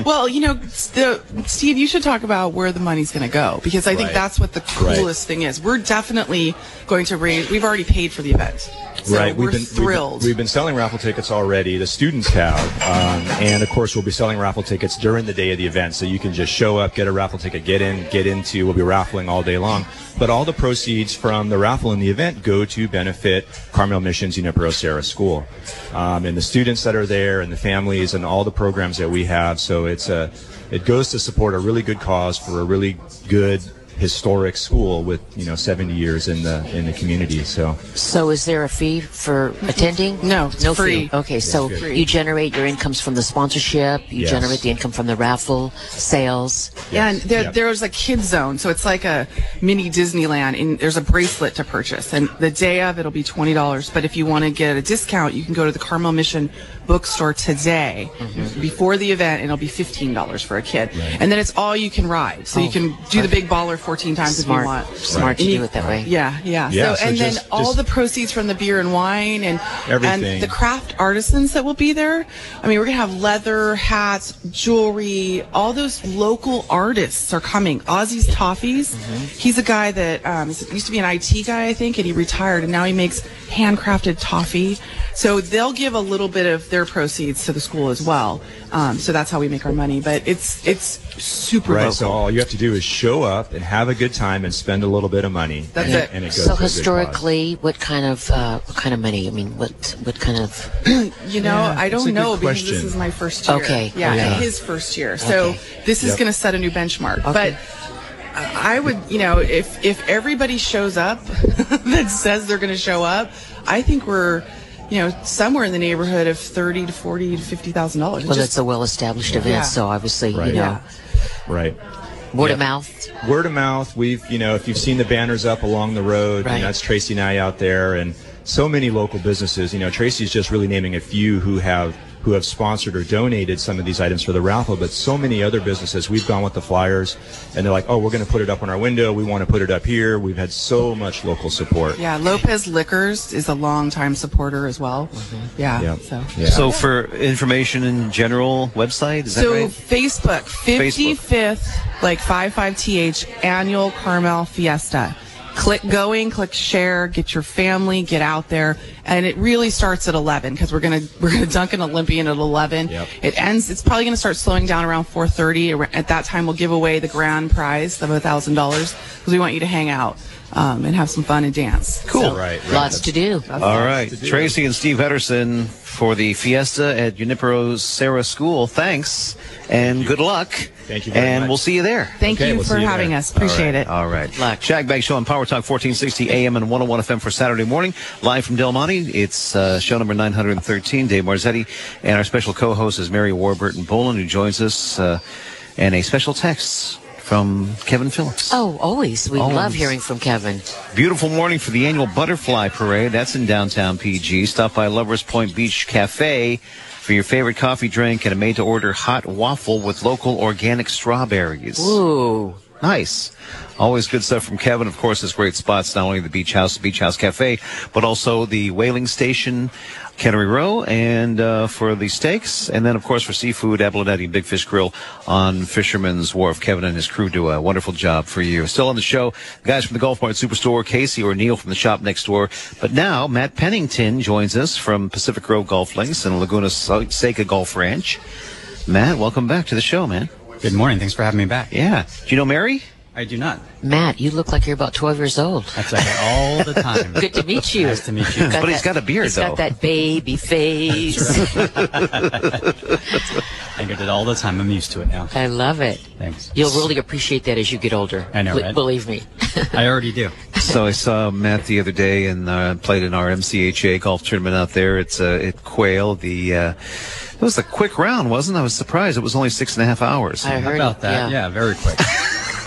Well, you know, the, Steve, you should talk about where the money's going to go, because I right. think that's what the coolest right. thing is. We're definitely going to raise, we've already paid for the event. So right, we've we're been thrilled. We've been, we've been selling raffle tickets already. The students have, um, and of course, we'll be selling raffle tickets during the day of the event. So you can just show up, get a raffle ticket, get in, get into. We'll be raffling all day long. But all the proceeds from the raffle and the event go to benefit Carmel Mission's Unipro Serra School, um, and the students that are there, and the families, and all the programs that we have. So it's a, it goes to support a really good cause for a really good historic school with, you know, seventy years in the in the community. So so is there a fee for attending? No, no free. Fee. Okay, it's so good. You generate your incomes from the sponsorship, you yes. generate the income from the raffle, sales. Yes. Yeah, and there, yep. there's a kids zone, so it's like a mini Disneyland, and there's a bracelet to purchase, and the day of it'll be twenty dollars, but if you want to get a discount, you can go to the Carmel Mission bookstore today mm-hmm. before the event, and it'll be fifteen dollars for a kid. Right. And then it's all you can ride, so oh, you can do perfect. The big baller fourteen times Smart. if you want. Smart to do it that way. Yeah, yeah. yeah so, so and just, then all just, the proceeds from the beer and wine and everything. And the craft artisans that will be there. I mean, we're going to have leather, hats, jewelry. All those local artists are coming. Ozzy's Toffees. Mm-hmm. He's a guy that um, used to be an I T guy, I think, and he retired, and now he makes handcrafted toffee. So they'll give a little bit of their proceeds to the school as well. Um, so that's how we make our money. But it's it's super right, local. So all you have to do is show up and have a good time and spend a little bit of money. That's and, it. And it goes so historically, what kind of uh, what kind of money? I mean, what what kind of? you know, yeah, I don't know because this is my first year. Okay. Yeah, okay. His first year. So okay. this is yep. going to set a new benchmark. Okay. But I would, you know, if if everybody shows up that says they're going to show up, I think we're, you know, somewhere in the neighborhood of thirty to forty to fifty thousand dollars. Well, that's a well-established event, yeah. so obviously, right. you know, yeah. right. Word yeah. of mouth. Word of mouth. We've, you know, if you've seen the banners up along the road, right. and that's Tracy and I out there, and so many local businesses. You know, Tracy's just really naming a few who have. who have sponsored or donated some of these items for the raffle, but so many other businesses, we've gone with the flyers, and they're like, oh, we're going to put it up on our window. We want to put it up here. We've had so much local support. Yeah, Lopez Liquors is a longtime supporter as well. Mm-hmm. Yeah, yeah. So. yeah. So for information in general, website, is so that right? So Facebook, fifty-fifth, like five five T H, Annual Carmel Fiesta. Click going, click share, get your family, get out there, and it really starts at eleven because we're gonna we're gonna dunk an Olympian at eleven. Yep. It ends. It's probably gonna start slowing down around four thirty. At that time, we'll give away the grand prize of a thousand dollars because we want you to hang out um, and have some fun and dance. Cool, so, right, right? Lots That's, to do. All lots right, to do. Tracy and Steve Henderson for the fiesta at Junipero's Sarah School. Thanks and good luck. Thank you very and much. And we'll see you there. Thank okay, you we'll for you having there. us. Appreciate it. All right. All right. Shag Bag Show on Power Talk fourteen sixty A M and one oh one F M for Saturday morning. Live from Del Monte, it's uh, show number nine hundred thirteen. Dave Marzetti, and our special co-host is Mary Warburton-Boland, who joins us, uh, and a special text from Kevin Phillips. Oh, always. We always. love hearing from Kevin. Beautiful morning for the annual Butterfly Parade. That's in downtown P G. Stop by Lover's Point Beach Cafe for your favorite coffee drink and a made-to-order hot waffle with local organic strawberries. Ooh. Nice. Always good stuff from Kevin. Of course, there's great spots, not only the Beach House, the Beach House Cafe, but also the Whaling Station, Cannery Row, and uh, for the steaks. And then, of course, for seafood, Abolinetti and Big Fish Grill on Fisherman's Wharf. Kevin and his crew do a wonderful job for you. Still on the show, the guys from the Gulf Point Superstore, Casey O'Neill from the shop next door. But now, Matt Pennington joins us from Pacific Grove Golf Links and Laguna Seca Golf Ranch. Matt, welcome back to the show, man. Good morning. Thanks for having me back. Yeah. Do you know Mary? I do not. Matt, you look like you're about twelve years old. That's like all the time. Good to meet you. Nice to meet you. But that, he's got a beard, he's though. He's got that baby face. Right. I get it all the time. I'm used to it now. I love it. Thanks. You'll really appreciate that as you get older. I know, right? Believe me. I already do. So I saw Matt the other day and uh, played in our M C H A golf tournament out there. It's uh, at Quail. The uh, it was a quick round, wasn't it? I was surprised. It was only six and a half hours. I heard about that. Yeah, yeah, very quick.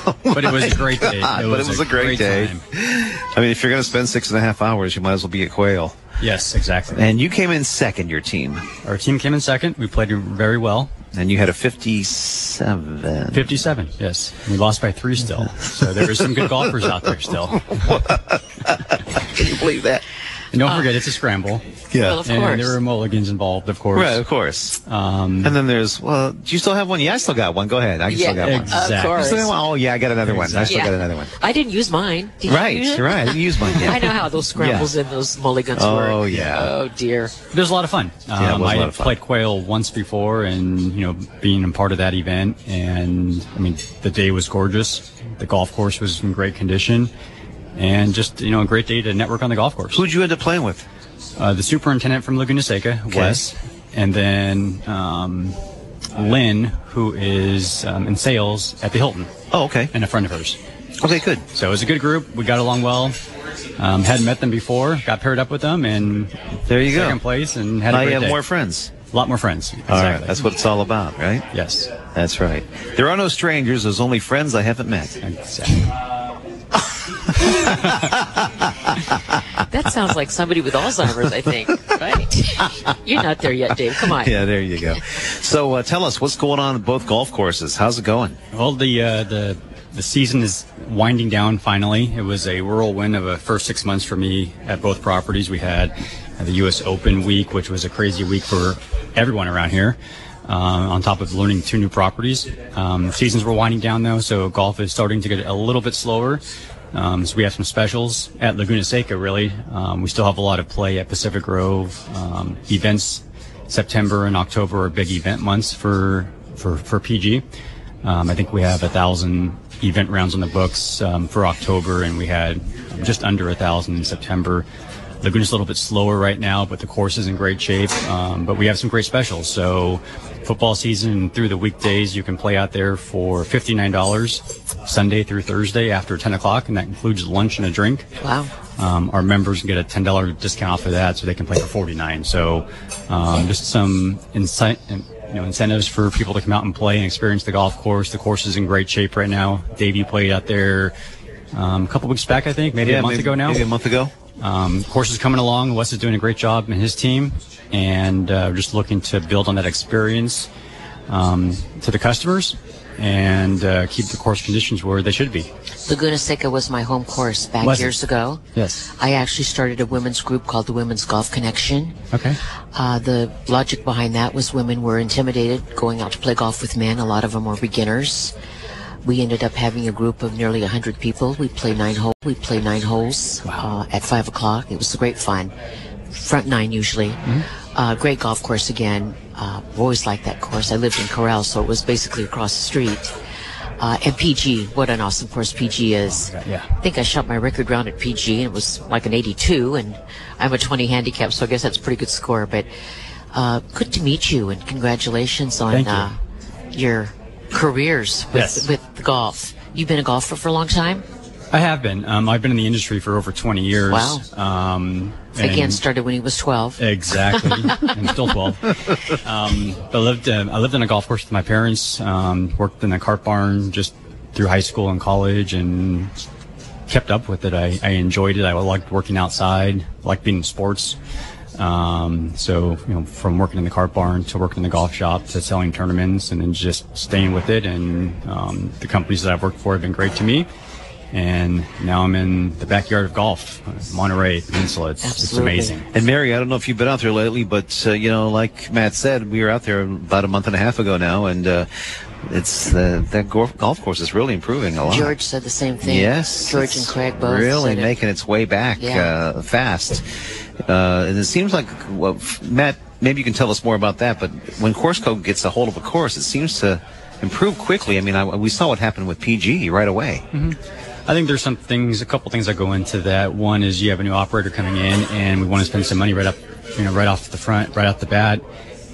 Oh but it was a great day. It but was it was a, a great, great day. Time. I mean, if you're going to spend six and a half hours, you might as well be at Quail. Yes, exactly. And you came in second, your team. Our team came in second. We played very well. And you had a fifty-seven. fifty-seven, yes. We lost by three still. So there were some good golfers out there still. Can you believe that? And don't forget, uh, it's a scramble. Yeah, well, of and course. There were mulligans involved, of course. Right, of course. Um, and then there's, well, do you still have one? Yeah, I still got one. Go ahead. I yeah, still got exactly. one. Of course. Still one? Oh, yeah, I got another exactly. one. I still yeah. got another one. I didn't use mine. Did right, you? You're right. I didn't use mine. Yeah. I know how those scrambles yeah. and those mulligans oh, were. Oh, yeah. Oh, dear. But it was a lot of fun. Um, yeah, it was I a lot of fun. played Quail once before and, you know, being a part of that event. And, I mean, the day was gorgeous. The golf course was in great condition. And just, you know, a great day to network on the golf course. Who'd you end up playing with? Uh, the superintendent from Laguna Seca, okay. Wes, and then um, Lynn, who is um, in sales at the Hilton. Oh, okay. And a friend of hers. Okay, good. So it was a good group. We got along well. Um, hadn't met them before. Got paired up with them, and there you go. Second place, and had now a great day. Now you have more friends. A lot more friends. Exactly. All right. That's what it's all about, right? Yes. That's right. There are no strangers. There's only friends I haven't met. Exactly. That sounds like somebody with Alzheimer's, I think, right? You're not there yet, Dave. Come on. Yeah, there you go. So uh, tell us, what's going on at both golf courses? How's it going? Well, the uh, the The season is winding down finally. It was a whirlwind of a first six months for me at both properties. We had the U S Open week, which was a crazy week for everyone around here, uh, on top of learning two new properties. Um, seasons were winding down, though, so golf is starting to get a little bit slower. Um, so we have some specials at Laguna Seca, really. Um, we still have a lot of play at Pacific Grove. Um, events September and October are big event months for for, for P G. Um, I think we have a thousand event rounds on the books um, for October, and we had just under a thousand in September. Laguna's a little bit slower right now, but the course is in great shape. Um, but we have some great specials. So football season through the weekdays, you can play out there for fifty-nine dollars Sunday through Thursday after ten o'clock, and that includes lunch and a drink. Wow. Um, our members get a ten dollar discount off of that, so they can play for forty-nine dollars. So um, just some insight. You know, incentives for people to come out and play and experience the golf course. The course is in great shape right now. Davey played out there um, a couple weeks back, I think, maybe yeah, a month maybe, ago now. Maybe a month ago. Um, course is coming along. Wes is doing a great job in his team, and uh, we're just looking to build on that experience um, to the customers and uh, keep the course conditions where they should be. Laguna Seca was my home course back Lesson. years ago. Yes. I actually started a women's group called the Women's Golf Connection. Okay. Uh, the logic behind that was women were intimidated going out to play golf with men. A lot of them were beginners. We ended up having a group of nearly one hundred people. We play nine, hole- we play nine holes wow. uh, at five o'clock. It was great fun. Front nine usually. Mm-hmm. Uh, great golf course again. Uh, always liked that course. I lived in Corral, so it was basically across the street. Uh, and P G, what an awesome course P G is. Oh, yeah. I think I shot my record round at P G, and it was like an eighty-two, and I'm a twenty handicap, so I guess that's a pretty good score. But uh, good to meet you, and congratulations on you. Uh, your careers with, yes. with the golf. You've been a golfer for a long time? I have been. Um, I've been in the industry for over twenty years. Wow. Um, Again, started when he was twelve. Exactly. I'm still twelve. Um, but I lived, uh, I lived on a golf course with my parents, um, worked in a cart barn just through high school and college, and kept up with it. I, I enjoyed it. I liked working outside, liked being in sports. Um, so, you know, from working in the cart barn to working in the golf shop to selling tournaments, and then just staying with it. And um, the companies that I've worked for have been great to me. And now I'm in the backyard of golf, Monterey Peninsula. It's, it's amazing. And Mary, I don't know if you've been out there lately, but uh, you know, like Matt said, we were out there about a month and a half ago now, and uh, it's uh, that golf course is really improving a lot. George said the same thing. Yes, George and Craig both really said making it. its way back yeah. uh, fast. Uh, and it seems like well, Matt, maybe you can tell us more about that. But when Course Code gets a hold of a course, it seems to improve quickly. I mean, I, we saw what happened with P G right away. Mm-hmm. I think there's some things, a couple things that go into that. One is you have a new operator coming in, and we want to spend some money right up, you know, right off the front, right off the bat,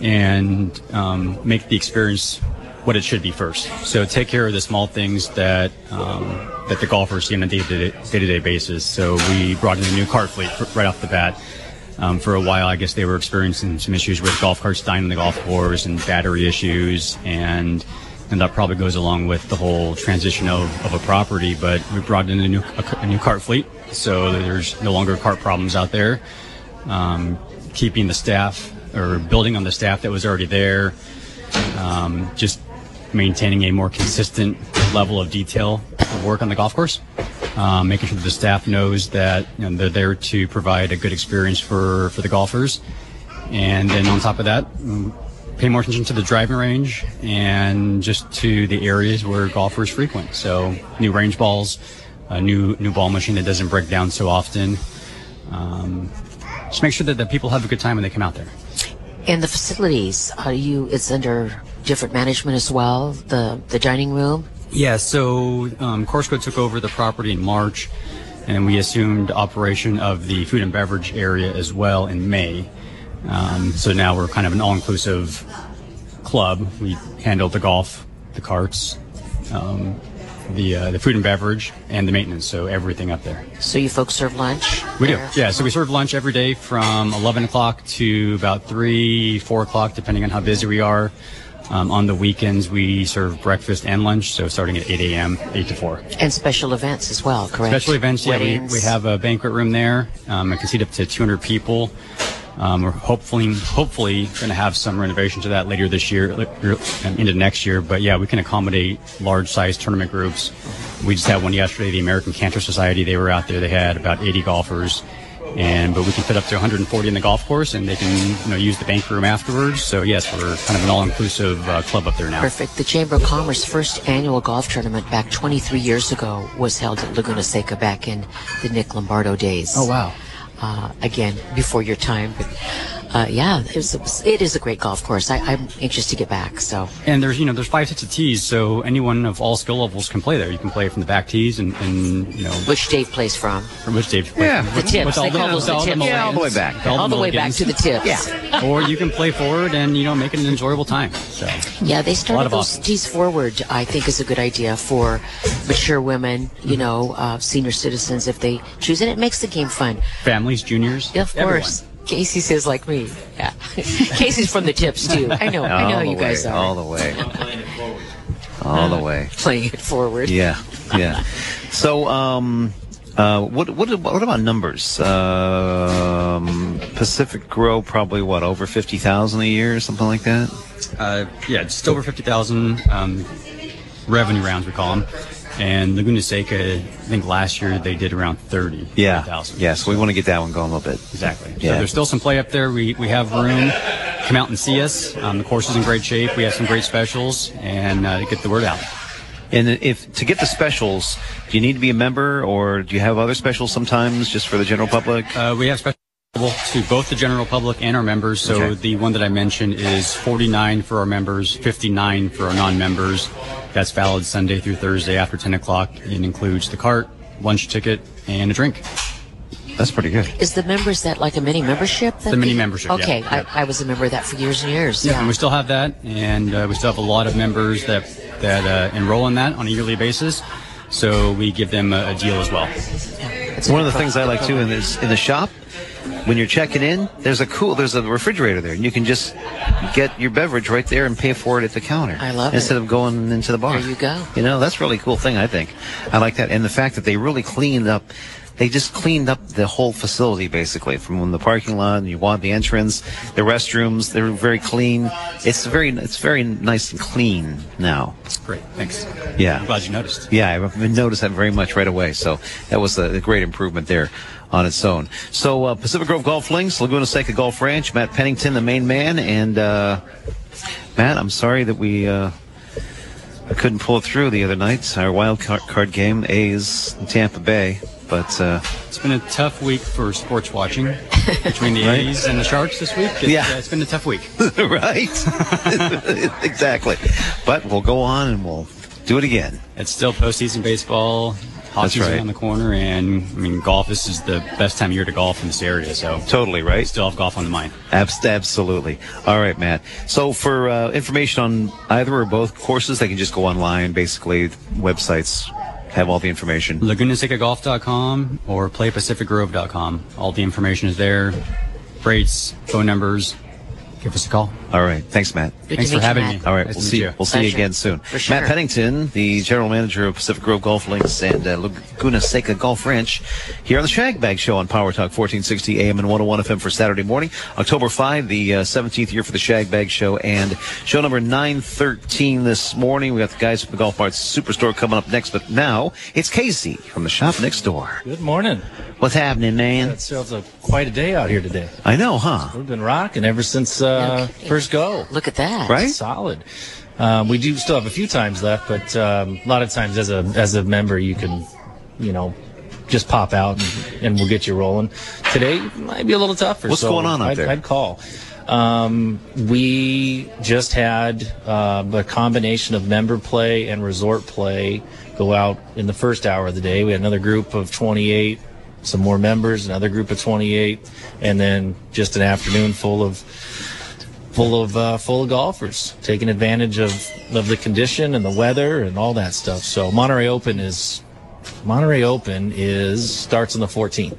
and um, make the experience what it should be first. So take care of the small things that um, that the golfers see on a day-to-day, day-to-day basis. So we brought in a new cart fleet right off the bat. Um, for a while, I guess they were experiencing some issues with golf carts dying on the golf course and battery issues, and. And that probably goes along with the whole transition of, of a property. But we brought in a new a, a new cart fleet, so there's no longer cart problems out there. Um, keeping the staff, or building on the staff that was already there, um, just maintaining a more consistent level of detail of work on the golf course, um, making sure that the staff knows that, you know, they're there to provide a good experience for, for the golfers. And then on top of that, pay more attention to the driving range and just to the areas where golfers frequent. So new range balls, a new new ball machine that doesn't break down so often. Um, just make sure that the people have a good time when they come out there. And the facilities, are you? It's under different management as well. The the dining room. Yeah. So um, Course Code took over the property in March, and we assumed operation of the food and beverage area as well in May. Um, so now we're kind of an all-inclusive club. We handle the golf, the carts, um, the uh, the food and beverage, and the maintenance, so everything up there. So you folks serve lunch? We do, yeah. So we serve lunch every day from eleven o'clock to about three, four o'clock, depending on how busy we are. Um, on the weekends, we serve breakfast and lunch, so starting at eight a.m., eight to four. And special events as well, correct? Special events, Weddings. yeah. We, we have a banquet room there. Um, it can seat up to two hundred people. Um, we're hopefully, hopefully going to have some renovation to that later this year and into next year. But yeah, we can accommodate large-sized tournament groups. We just had one yesterday, the American Cancer Society. They were out there. They had about eighty golfers, and but we can fit up to one hundred forty in the golf course, and they can you know use the bank room afterwards. So yes, we're kind of an all-inclusive uh, club up there now. Perfect. The Chamber of Commerce first annual golf tournament back twenty-three years ago was held at Laguna Seca back in the Nick Lombardo days. Oh wow. Uh, again, before your time, but uh, yeah, it, was, it is a great golf course. I, I'm anxious to get back. So, and there's you know there's five sets of tees, so anyone of all skill levels can play there. You can play from the back tees, and, and you know which Dave plays from. From which Dave? Yeah, plays from. The tips. They call those the tips. Yeah, all the way back. All the way back to the tips. Yeah. Or you can play forward and you know make it an enjoyable time. So yeah, they started those tees forward. I think is a good idea for mature women, you know, uh, senior citizens if they choose, and it makes the game fun. Family. Juniors, yeah, of course. Everyone. Casey says like me. Yeah, Casey's from the tips too. I know. I know you way, guys are all the way. all the way. Playing it forward. Yeah, yeah. So, um, uh, what what what about numbers? Um, Pacific Grow probably what over fifty thousand a year or something like that. Uh, yeah, just over fifty thousand um, revenue rounds we call them. And Laguna Seca, I think last year they did around thirty thousand. Yeah, thirty, yeah, so we want to get that one going a little bit. Exactly. Yeah. So there's still some play up there. We we have room. Come out and see us. Um, the course is in great shape. We have some great specials and uh, get the word out. And if to get the specials, do you need to be a member or do you have other specials sometimes just for the general public? Uh, we have specials to both the general public and our members. So okay. The one that I mentioned is forty-nine dollars for our members, fifty-nine dollars for our non-members. That's valid Sunday through Thursday after ten o'clock. It includes the cart, lunch ticket, and a drink. That's pretty good. Is the members that like a mini membership? The mini membership, okay, yeah. I, I was a member of that for years and years. Yeah, yeah. And we still have that, and uh, we still have a lot of members that, that uh, enroll in that on a yearly basis. So we give them a, a deal as well. Yeah, one of the things I like, too, in, this, in the shop, when you're checking in, there's a cool, there's a refrigerator there. You can just get your beverage right there and pay for it at the counter. I love it. Instead of going into the bar. There you go. You know, that's a really cool thing, I think. I like that. And the fact that they really cleaned up, they just cleaned up the whole facility, basically, from the parking lot, and you want the entrance, the restrooms, they're very clean. It's very, it's very nice and clean now. That's great. Thanks. Yeah. I'm glad you noticed. Yeah, I noticed that very much right away. So that was a great improvement there on its own. So uh, Pacific Grove Golf Links, Laguna Seca Golf Ranch, Matt Pennington, the main man, and uh, Matt, I'm sorry that we uh, couldn't pull it through the other night. Our wild card game, A's in Tampa Bay, but uh, it's been a tough week for sports watching between the right? A's and the Sharks this week. It's, yeah, uh, it's been a tough week, right? Exactly. But we'll go on and we'll do it again. It's still postseason baseball. Hockey's right. Around the corner, and I mean, golf. This is the best time of year to golf in this area, so totally right. Still have golf on the mind. Abs- absolutely. All right, Matt. So for uh, information on either or both courses, they can just go online. Basically, websites have all the information. Laguna Seca Golf dot com or Play Pacific Grove dot com. All the information is there. Rates, phone numbers. Give us a call. All right. Thanks, Matt. Good Thanks for having you, me. All right. Nice we'll see you. We'll see Pleasure. You again soon. For sure. Matt Pennington, the general manager of Pacific Grove Golf Links and uh, Laguna Seca Golf Ranch, here on the Shag Bag Show on Power Talk fourteen sixty A M and one oh one F M for Saturday morning, October fifth, the uh, seventeenth year for the Shag Bag Show, and show number nine thirteen this morning. We got the guys from the Golf Parts Superstore coming up next, but now it's Casey from the shop next door. Good morning. What's happening, man? It's a, quite a day out here today. I know, huh? We've been rocking ever since. Uh, Uh, first go. Look at that. Right? Solid. Um, we do still have a few times left, but um, a lot of times as a as a member, you can, you know, just pop out and, and we'll get you rolling. Today might be a little tougher. What's so going on up I'd, there? I'd call. Um, we just had uh, a combination of member play and resort play go out in the first hour of the day. We had another group of twenty-eight, some more members, another group of twenty-eight, and then just an afternoon full of... Full of uh, full of golfers taking advantage of, of the condition and the weather and all that stuff. So Monterey Open is Monterey Open is starts on the fourteenth.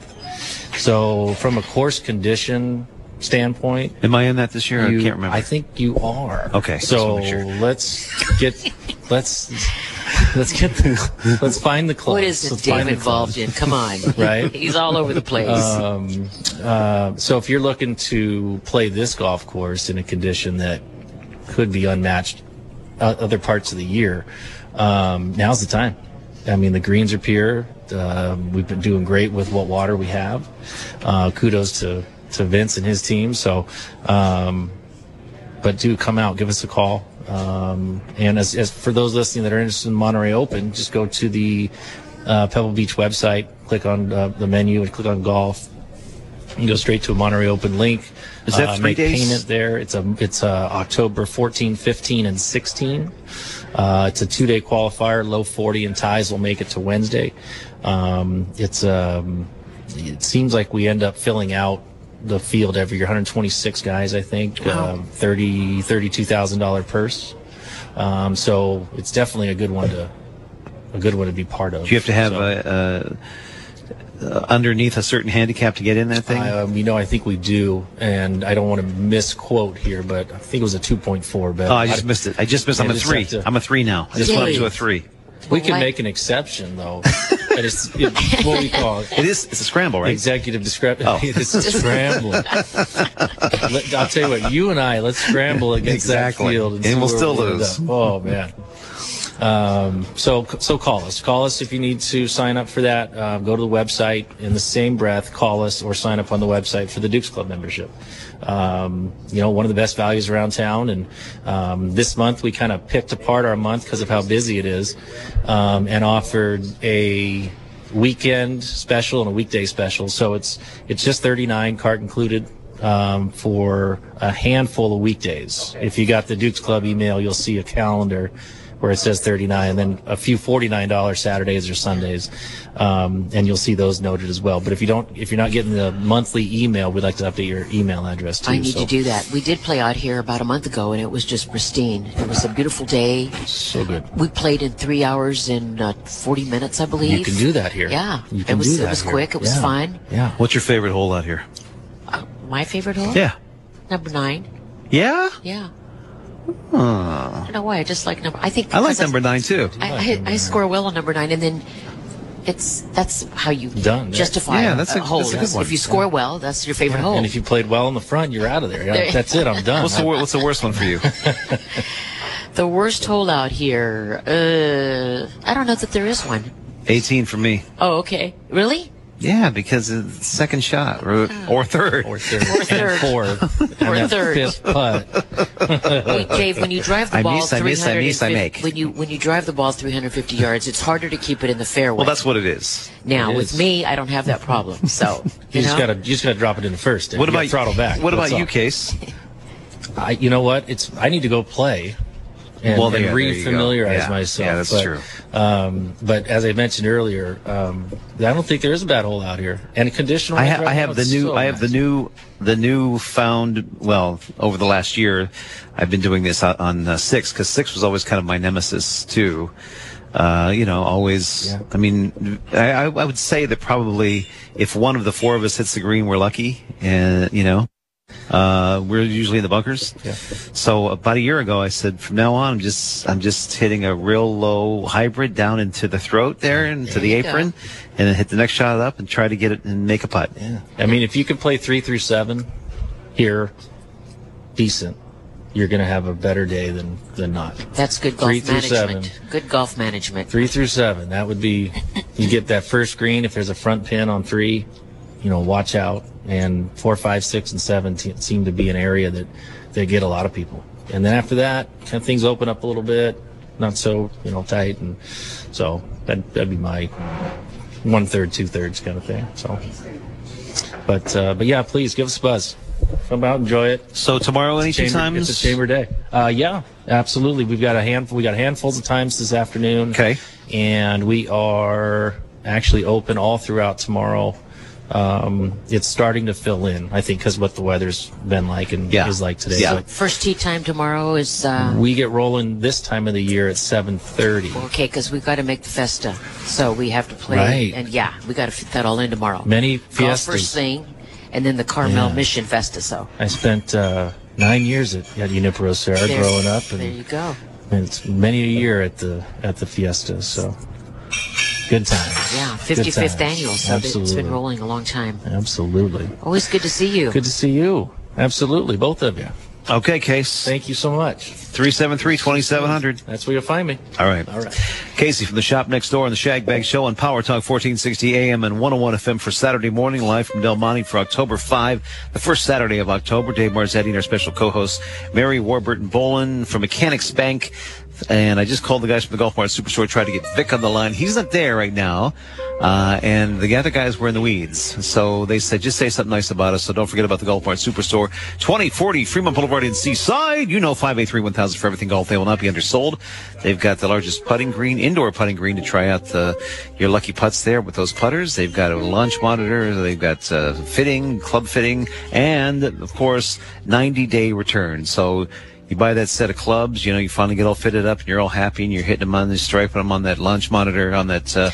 So from a course condition standpoint, am I in that this year? You, I can't remember. I think you are. Okay. So sure. let's get let's Let's get the, let's find the clubs. What is this Dave involved in? Come on. Right? He's all over the place. Um, uh, so if you're looking to play this golf course in a condition that could be unmatched uh, other parts of the year, um, now's the time. I mean, the greens are pure. Uh, we've been doing great with what water we have. Uh, kudos to, to Vince and his team. So, um, but do come out, give us a call. Um, and as, as for those listening that are interested in Monterey Open, just go to the uh, Pebble Beach website, click on uh, the menu, and click on golf. You can go straight to a Monterey Open link. Is that uh, three make days? Payment there. It's a it's a October fourteenth, fifteenth, and sixteenth. Uh, it's a two-day qualifier. Low forty and ties will make it to Wednesday. Um, it's um, it seems like we end up filling out the field every year. one hundred twenty-six guys, I think. Wow. Um, thirty-two thousand dollars purse. Um, so it's definitely a good one to a good one to be part of. Do you have to have so, a? a Uh, underneath a certain handicap to get in that thing? Um, you know, I think we do, and I don't want to misquote here, but I think it was a two point four. But oh, I just I, missed it. I just missed. I'm I a three. To, I'm a three now. I just went up to a three. We can what? make an exception, though. But it's it, what we call it. It is. It's a scramble, right? Executive discrepancy. Oh. It's a scramble. I'll tell you what. You and I, let's scramble against exactly. that field, and, and we'll still we'll lose. Oh man. Um, so, so call us, call us if you need to sign up for that. Uh, go to the website in the same breath, call us or sign up on the website for the Dukes Club membership. Um, you know, one of the best values around town. And, um, this month we kind of picked apart our month because of how busy it is, um, and offered a weekend special and a weekday special. So it's, it's just thirty-nine cart included. Um, for a handful of weekdays. Okay. If you got the Dukes Club email, you'll see a calendar where it says thirty-nine, and then a few forty-nine dollars Saturdays or Sundays, um, and you'll see those noted as well. But if you don't, if you're not getting the monthly email, we'd like to update your email address too. I need so. to do that. We did play out here about a month ago, and it was just pristine. It was a beautiful day. So good. We played in three hours and uh, forty minutes, I believe. You can do that here. Yeah, you can it was. Do that it was here. quick. It was yeah. fun. Yeah. What's your favorite hole out here? My favorite hole? Yeah. Number nine. Yeah? Yeah. Hmm. I don't know why. I just like number... I think I like number I, nine, too. I, like I, number I score well on number nine, and then it's that's how you Done. justify yeah, that's a, a hole. That's a good one. If you score yeah. well, that's your favorite yeah. hole. And if you played well in the front, you're out of there. Yeah, that's it. I'm done. What's, the, what's the worst one for you? The worst hole out here? Uh, I don't know that there is one. eighteen for me. Oh, okay. Really? Yeah, because of the second shot, or, or third. Or third. Or third. fourth. Or third. Fifth putt. Dave, when you drive the I ball miss, I miss, I miss, I make. When you, when you drive the ball three hundred fifty yards, it's harder to keep it in the fairway. Well, that's what it is. Now, it with is. me, I don't have that problem, so. You, you just gotta, you just gotta drop it in first. And what about, throttle back. What about you, Case? I, you know what? It's, I need to go play. And, well, and yeah, re-familiarize yeah. myself. Yeah, that's but, true. Um, but as I mentioned earlier, um, I don't think there is a bad hole out here. And a conditional. I, ha- right I have the new. So I have nice. the new. The new found. Well, over the last year, I've been doing this on uh, six because six was always kind of my nemesis too. Uh, you know, always. Yeah. I mean, I, I would say that probably if one of the four of us hits the green, we're lucky, and you know. Uh, we're usually in the bunkers. Yeah. So about a year ago, I said, from now on, I'm just, I'm just hitting a real low hybrid down into the throat there and there to the apron, go. and then hit the next shot up and try to get it and make a putt. Yeah. I mean, if you can play three through seven here, decent, you're going to have a better day than, than not. That's good golf three management. Seven. Good golf management. Three through seven. That would be, you get that first green. If there's a front pin on three, you know, watch out. And four, five, six, and seven t- seem to be an area that they get a lot of people. And then after that, kind of things open up a little bit, not so, you know, tight. And so that, that'd be my one third, two thirds kind of thing. So, but, uh, but yeah, please give us a buzz. Come out, enjoy it. So tomorrow, any two times? It's a chamber day. Uh, yeah, absolutely. We've got a handful, we got handfuls of times this afternoon. Okay. And we are actually open all throughout tomorrow. Um, it's starting to fill in, I think, because what the weather's been like and yeah. is like today. Yeah. So first tee time tomorrow is... Uh, we get rolling this time of the year at seven thirty. Okay, because we've got to make the Fiesta, so we have to play. Right. And, yeah, we got to fit that all in tomorrow. Many Fiestas. Golf first thing, and then the Carmel yeah. Mission Fiesta. So I spent uh, nine years at, at Uniparosa growing up. And there you go. And it's many a year at the at the fiestas, so good times. Yeah, fifty-fifth annual, so absolutely. It's been rolling a long time. Absolutely. Always good to see you. Good to see you. Absolutely, both of you. Okay, Case. Thank you so much. three seven three, twenty-seven hundred. That's where you'll find me. All right. All right. Casey from the shop next door on the Shag Bag Show on Power Talk fourteen sixty A M and one oh one F M for Saturday morning, live from Del Monte for October fifth, the first Saturday of October. Dave Marzetti and our special co-hosts, Mary Warburton Bolin from Mechanics Bank. And I just called the guys from the Golf Mart Superstore, tried to get Vic on the line. He's not there right now. Uh, and the other guys were in the weeds. So they said, just say something nice about us. So don't forget about the Golf Mart Superstore. twenty forty Fremont Boulevard in Seaside. You know, five eight three one thousand for everything golf. They will not be undersold. They've got the largest putting green, indoor putting green, to try out the, your lucky putts there with those putters. They've got a launch monitor. They've got uh, fitting, club fitting, and, of course, ninety-day return. So you buy that set of clubs, you know, you finally get all fitted up and you're all happy and you're hitting them on the stripe, and them on that launch monitor, on that, uh,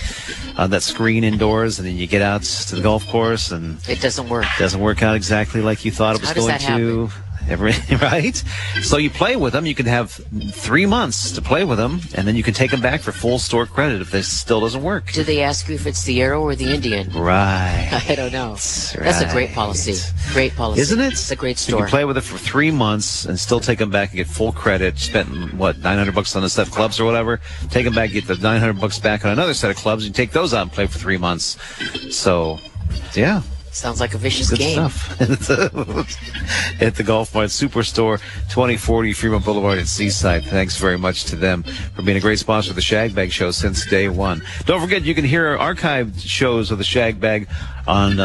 on that screen indoors, and then you get out to the golf course and it doesn't work. It doesn't work out exactly like you thought it was going to. Every, right? So you play with them. You can have three months to play with them, and then you can take them back for full store credit if this still doesn't work. Do they ask you if it's the arrow or the Indian? Right. I don't know. That's right. A great policy. Great policy. Isn't it? It's a great store. You can play with it for three months and still take them back and get full credit. Spent, what, nine hundred bucks on the set of clubs or whatever. Take them back, get the nine hundred bucks back on another set of clubs. You take those out and play for three months. So, yeah. Sounds like a vicious Good game. Stuff. At the Golf Mart Superstore, twenty forty Fremont Boulevard at Seaside. Thanks very much to them for being a great sponsor of the Shag Bag Show since day one. Don't forget, you can hear our archived shows of the Shag Bag on... Uh